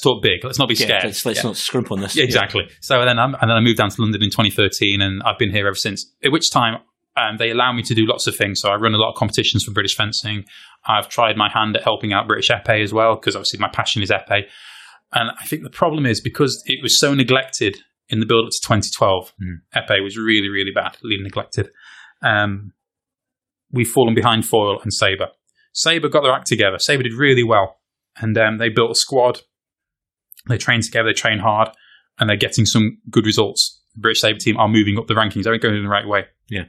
talk big. Let's not be scared. Let's not scrimp on this." Yeah, exactly. Yeah. So then I moved down to London in 2013, and I've been here ever since, at which time they allow me to do lots of things. So I run a lot of competitions for British fencing. I've tried my hand at helping out British épée as well, because obviously my passion is épée. And I think the problem is because it was so neglected in the build-up to 2012, épée was really, really badly neglected. We've fallen behind foil and sabre. Sabre got their act together. Sabre did really well. And they built a squad. They train together, they train hard, and they're getting some good results. The British sabre team are moving up the rankings. They're going in the right way. Yeah.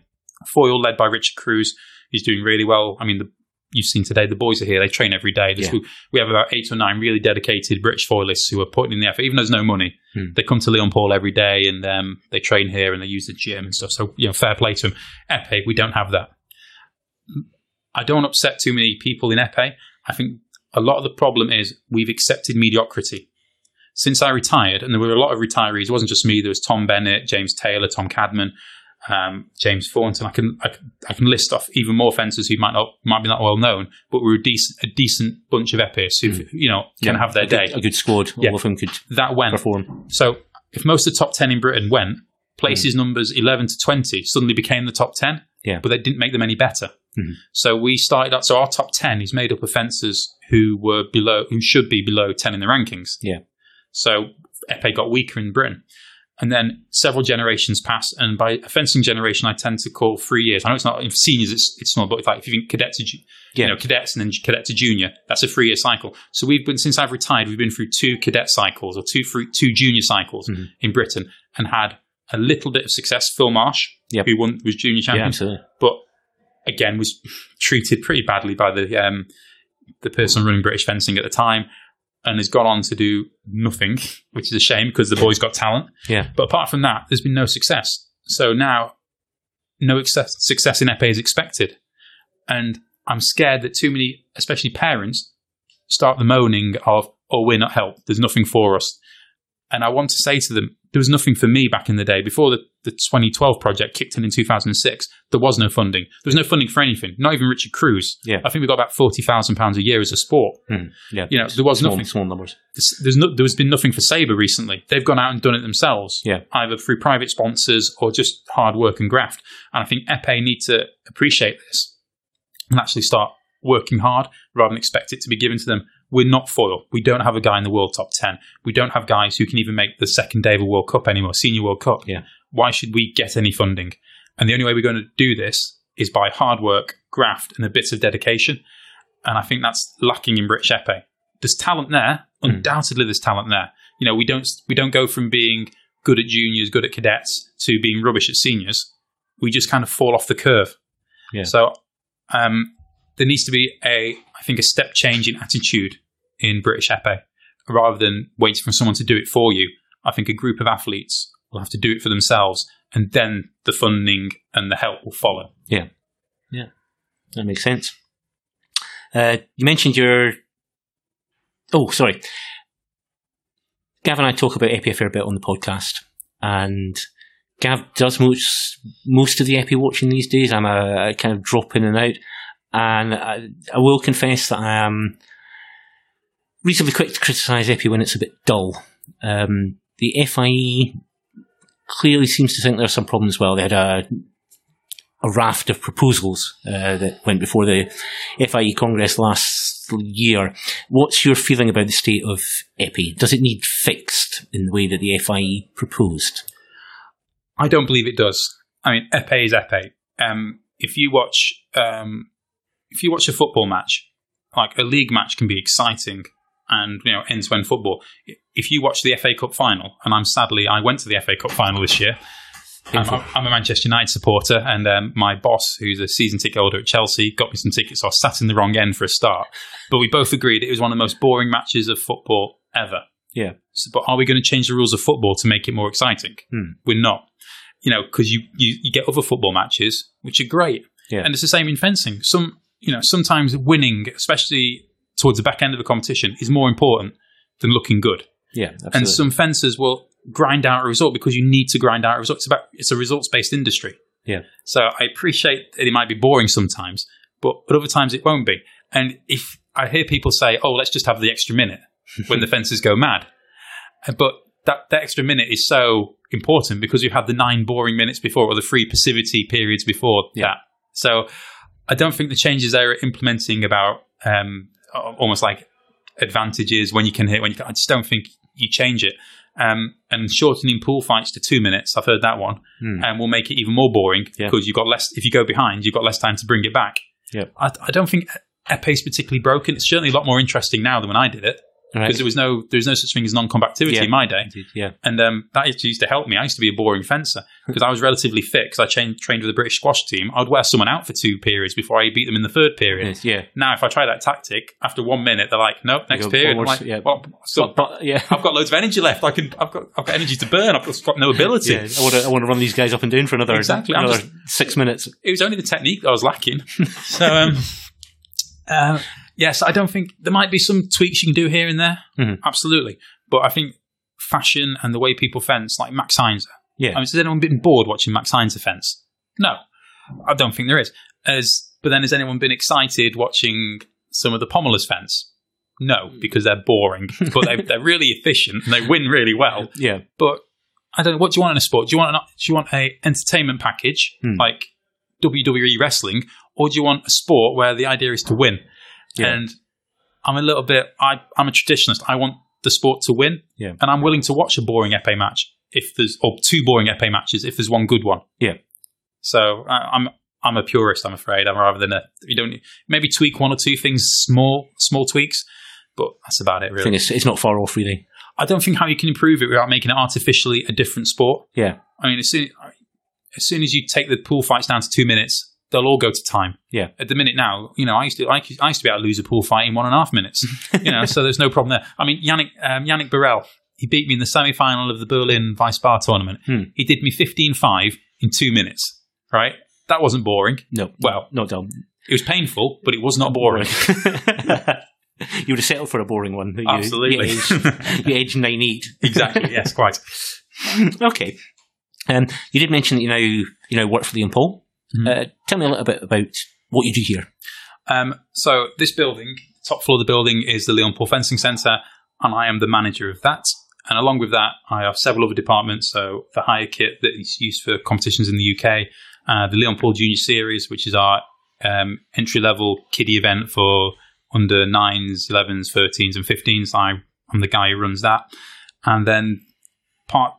Foil, led by Richard Cruz, is doing really well. I mean, you've seen today, the boys are here. They train every day. Yeah. We have about 8 or 9 really dedicated British foilists who are putting in the effort, even though there's no money. They come to Leon Paul every day, and they train here, and they use the gym and stuff. So, you know, fair play to them. Épée, we don't have that. I don't upset too many people in épée. I think a lot of the problem is we've accepted mediocrity. Since I retired, and there were a lot of retirees, it wasn't just me. There was Tom Bennett, James Taylor, Tom Cadman, James Thornton. I can list off even more fencers who might not be well known, but were a decent bunch of épéists who can have their day. A good squad, all of them could perform. So if most of the top 10 in Britain went, places numbers 11 to 20 suddenly became the top 10, but that didn't make them any better. So we started out. So our top 10 is made up of fencers who should be below 10 in the rankings. Yeah. So épée got weaker in Britain. And then several generations pass, and by a fencing generation, I tend to call 3 years. I know it's not in seniors; it's not, but like if you think cadet to cadets and then cadet to junior, that's a 3-year cycle. So since I've retired, we've been through 2 cadet cycles or two junior cycles in Britain, and had a little bit of success. Phil Marsh, who was junior champion, but again was treated pretty badly by the person running British fencing at the time. And has gone on to do nothing, which is a shame because the boy's got talent. Yeah. But apart from that, there's been no success. So now, no success in épée is expected. And I'm scared that too many, especially parents, start the moaning of, "Oh, we're not helped. There's nothing for us." And I want to say to them, there was nothing for me back in the day. Before the 2012 project kicked in 2006, there was no funding. There was no funding for anything, not even Richard Cruz. Yeah. I think we got about £40,000 a year as a sport. Yeah, you know, there was nothing. Small numbers. There's been nothing for Sabre recently. They've gone out and done it themselves, either through private sponsors or just hard work and graft. And I think épée need to appreciate this and actually start working hard rather than expect it to be given to them. We're not foil. We don't have a guy in the world top 10. We don't have guys who can even make the second day of a World Cup anymore, Senior World Cup. Yeah. Why should we get any funding? And the only way we're going to do this is by hard work, graft, and a bit of dedication. And I think that's lacking in British épée. There's talent there. Undoubtedly, there's talent there. You know, we don't go from being good at juniors, good at cadets, to being rubbish at seniors. We just kind of fall off the curve. Yeah. So there needs to be a step change in attitude in British épée, rather than waiting for someone to do it for you. I think a group of athletes will have to do it for themselves, and then the funding and the help will follow. Yeah. Yeah. That makes sense. You mentioned Gav and I talk about épée a fair bit on the podcast, and Gav does most of the épée watching these days. I'm a kind of drop in and out, and I will confess that I am reasonably quick to criticise épée when it's a bit dull. The FIE clearly seems to think there are some problems. Well, they had a raft of proposals that went before the FIE Congress last successful year. What's your feeling about the state of EPI? Does it need fixed in the way that the FIE proposed? I don't believe it does. I mean, EPI is EPI. If you watch a football match, like a league match can be exciting and, you know, end-to-end football. If you watch the FA Cup final, and I went to the FA Cup final this year. I'm a Manchester United supporter, and my boss, who's a season ticket holder at Chelsea, got me some tickets, so I sat in the wrong end for a start. But we both agreed it was one of the most boring matches of football ever. Yeah. So, but are we going to change the rules of football to make it more exciting? We're not. You know, because you get other football matches, which are great. Yeah. And it's the same in fencing. Sometimes winning, especially towards the back end of a competition, is more important than looking good. Yeah, absolutely. And some fencers will grind out a result because you need to grind out a result. It's a results-based industry. Yeah. So I appreciate that it might be boring sometimes, but other times it won't be. And if I hear people say, oh, let's just have the extra minute when the fencers go mad. But that extra minute is so important because you've had the 9 boring minutes before or the 3 passivity periods before that. So I don't think the changes they're implementing about almost like advantages when you can hit, I just don't think you change it. And shortening pool fights to 2 minutes, I've heard that one, and will make it even more boring because you've got less. If you go behind, you've got less time to bring it back. Yeah, I don't think épée is particularly broken. It's certainly a lot more interesting now than when I did it because there was no such thing as non-combativity in my day. Yeah, and that used to help me. I used to be a boring fencer because I was relatively fit because I trained with the British squash team. I'd wear someone out for 2 periods before I beat them in the 3rd period. Yes, yeah. Now, if I try that tactic, after 1 minute, they're like, nope, next period. I'm like, I've got loads of energy left. I've got energy to burn. I've got no ability. Yeah, I want to run these guys up and down for another 6 minutes. It was only the technique that I was lacking. So, yes, I don't think there might be some tweaks you can do here and there. Mm-hmm. Absolutely. But I think fashion and the way people fence, like Max Heinzer. Yeah. I mean, has anyone been bored watching Max Heinzer fence? No, I don't think there is. But then has anyone been excited watching some of the pommelers fence? No, because they're boring, but they're really efficient and they win really well. Yeah. But I don't know, what do you want in a sport? Do you want a entertainment package like WWE wrestling, or do you want a sport where the idea is to win? Yeah. And I'm a little bit, I'm a traditionalist. I want the sport to win. Yeah. And I'm willing to watch a boring épée match or 2 boring épée matches if there's one good one. Yeah. So I'm a purist, I'm afraid. I'm rather than maybe tweak 1 or 2 things, small tweaks, but that's about it really. I think it's not far off really. I don't think how you can improve it without making it artificially a different sport. Yeah. I mean, as soon as you take the pool fights down to 2 minutes, they'll all go to time. Yeah. At the minute now, you know, I used to be able to lose a pool fight in 1.5 minutes. You know, so there's no problem there. I mean, Yannick Burrell, he beat me in the semi-final of the Berlin Vice Bar tournament. He did me 15-5 in 2 minutes. Right? That wasn't boring. No. Well, not done. It was painful, but it was not boring. You would have settled for a boring one. Absolutely. You aged 9'8". Exactly. Yes. Quite. Okay. You did mention that you now work for Leon Paul. Tell me a little bit about what you do here. So this building, top floor of the building, is the Leon Paul Fencing Centre, and I am the manager of that. And along with that, I have several other departments. So the hire kit that is used for competitions in the UK, the Leon Paul Junior Series, which is our entry-level kiddie event for under 9s, 11s, 13s and 15s. I'm the guy who runs that. And then apart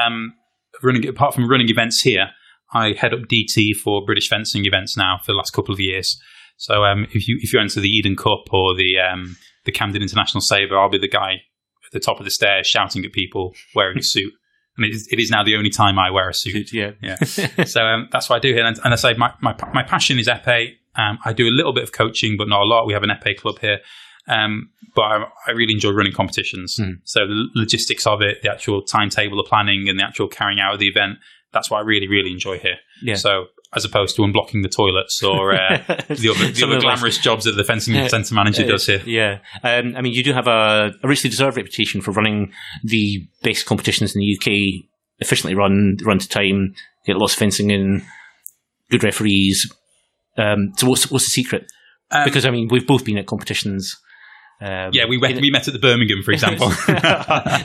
from running events here, I head up DT for British fencing events now for the last couple of years. So if you enter the Eden Cup or the Camden International Sabre, I'll be the guy at the top of the stairs shouting at people wearing a suit. And it is now the only time I wear a suit. Yeah. So that's what I do here. And I say my passion is épée. I do a little bit of coaching, but not a lot. We have an épée club here. But I really enjoy running competitions. So the logistics of it, the actual timetable of planning and the actual carrying out of the event, that's what I really, really enjoy here. Yeah. So as opposed to unblocking the toilets or the other glamorous jobs that the fencing centre manager does here. Yeah. I mean, you do have a richly deserved reputation for running the best competitions in the UK, efficiently run to time, get lots of fencing in, good referees. So what's the secret? Because, I mean, we've both been at competitions. We met at the Birmingham, for example.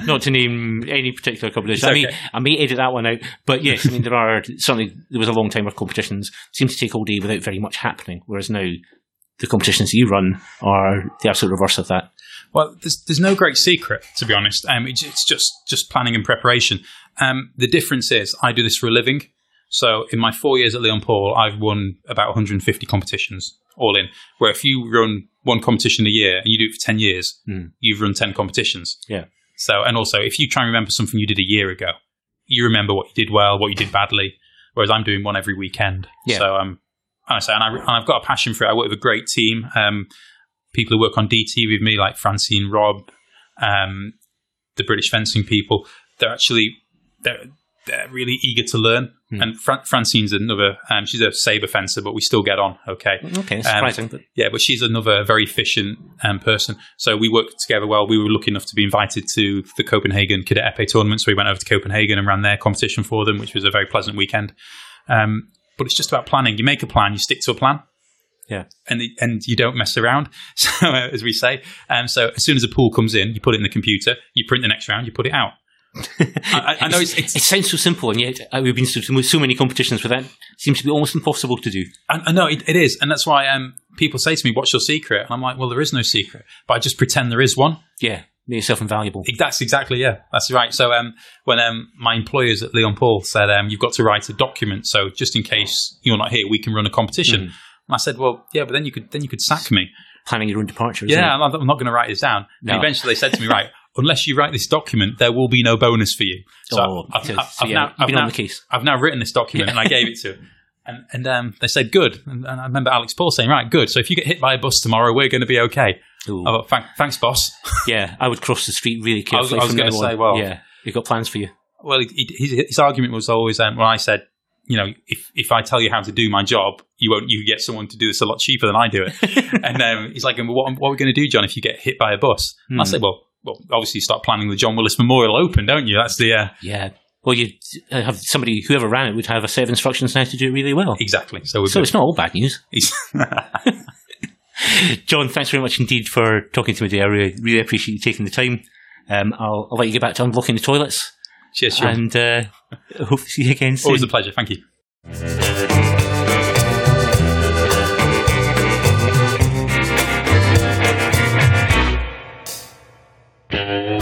Not to name any particular competition. Okay. I mean, I may edit that one out, but yes, I mean, there was a long time of competitions seemed to take all day without very much happening, whereas now the competitions that you run are the absolute reverse of that? Well, there's no great secret, to be honest. It's just planning and preparation. The difference is I do this for a living. So in my 4 years at Leon Paul, I've won about 150 competitions all in, where if you run one competition a year and you do it for 10 years, you've run 10 competitions. Yeah. So, and also if you try and remember something you did a year ago, you remember what you did well, what you did badly, whereas I'm doing one every weekend. Yeah. So, I've got a passion for it. I work with a great team. People who work on DT with me, like Francine, Rob, the British fencing people, they're really eager to learn. And Francine's another, she's a sabre fencer, but we still get on okay. Okay, surprising. Yeah, but she's another very efficient person. So we work together well. We were lucky enough to be invited to the Copenhagen Cadet Epee tournament. So we went over to Copenhagen and ran their competition for them, which was a very pleasant weekend. But it's just about planning. You make a plan, you stick to a plan. Yeah. And you don't mess around, so, as we say. So as soon as a pool comes in, you put it in the computer, you print the next round, you put it out. I know it sounds so simple, and yet we've been to so many competitions where that seems to be almost impossible to do. I know it is, and that's why people say to me, "What's your secret?" And I'm like, "Well, there is no secret, but I just pretend there is one." Yeah, make yourself invaluable. That's exactly, yeah, that's right. So when my employers at Leon Paul said, "You've got to write a document, so just in case you're not here, we can run a competition." And I said, "Well, yeah, but then you could sack me." Planning your own departure. Yeah, I'm not going to write this down. No. And eventually, they said to me, "Right. Unless you write this document, there will be no bonus for you." So I've now written this document and I gave it to him. And they said, good. And I remember Alex Paul saying, right, good. So if you get hit by a bus tomorrow, we're going to be okay. Thought, thanks, boss. Yeah, I would cross the street really carefully. I was going to say, well... Yeah, we've got plans for you. Well, his argument was always, when I said, you know, if I tell you how to do my job, you get someone to do this a lot cheaper than I do it. And he's like, well, what are we going to do, John, if you get hit by a bus? And I said, well, obviously you start planning the John Willis Memorial Open, don't you? That's the... Yeah. Well, you have somebody, whoever ran it, would have a set of instructions now to do it really well. Exactly. So it's not all bad news. John, thanks very much indeed for talking to me today. I really appreciate you taking the time. I'll let you get back to unblocking the toilets. Cheers, John. And hope to see you again soon. Always a pleasure. Thank you.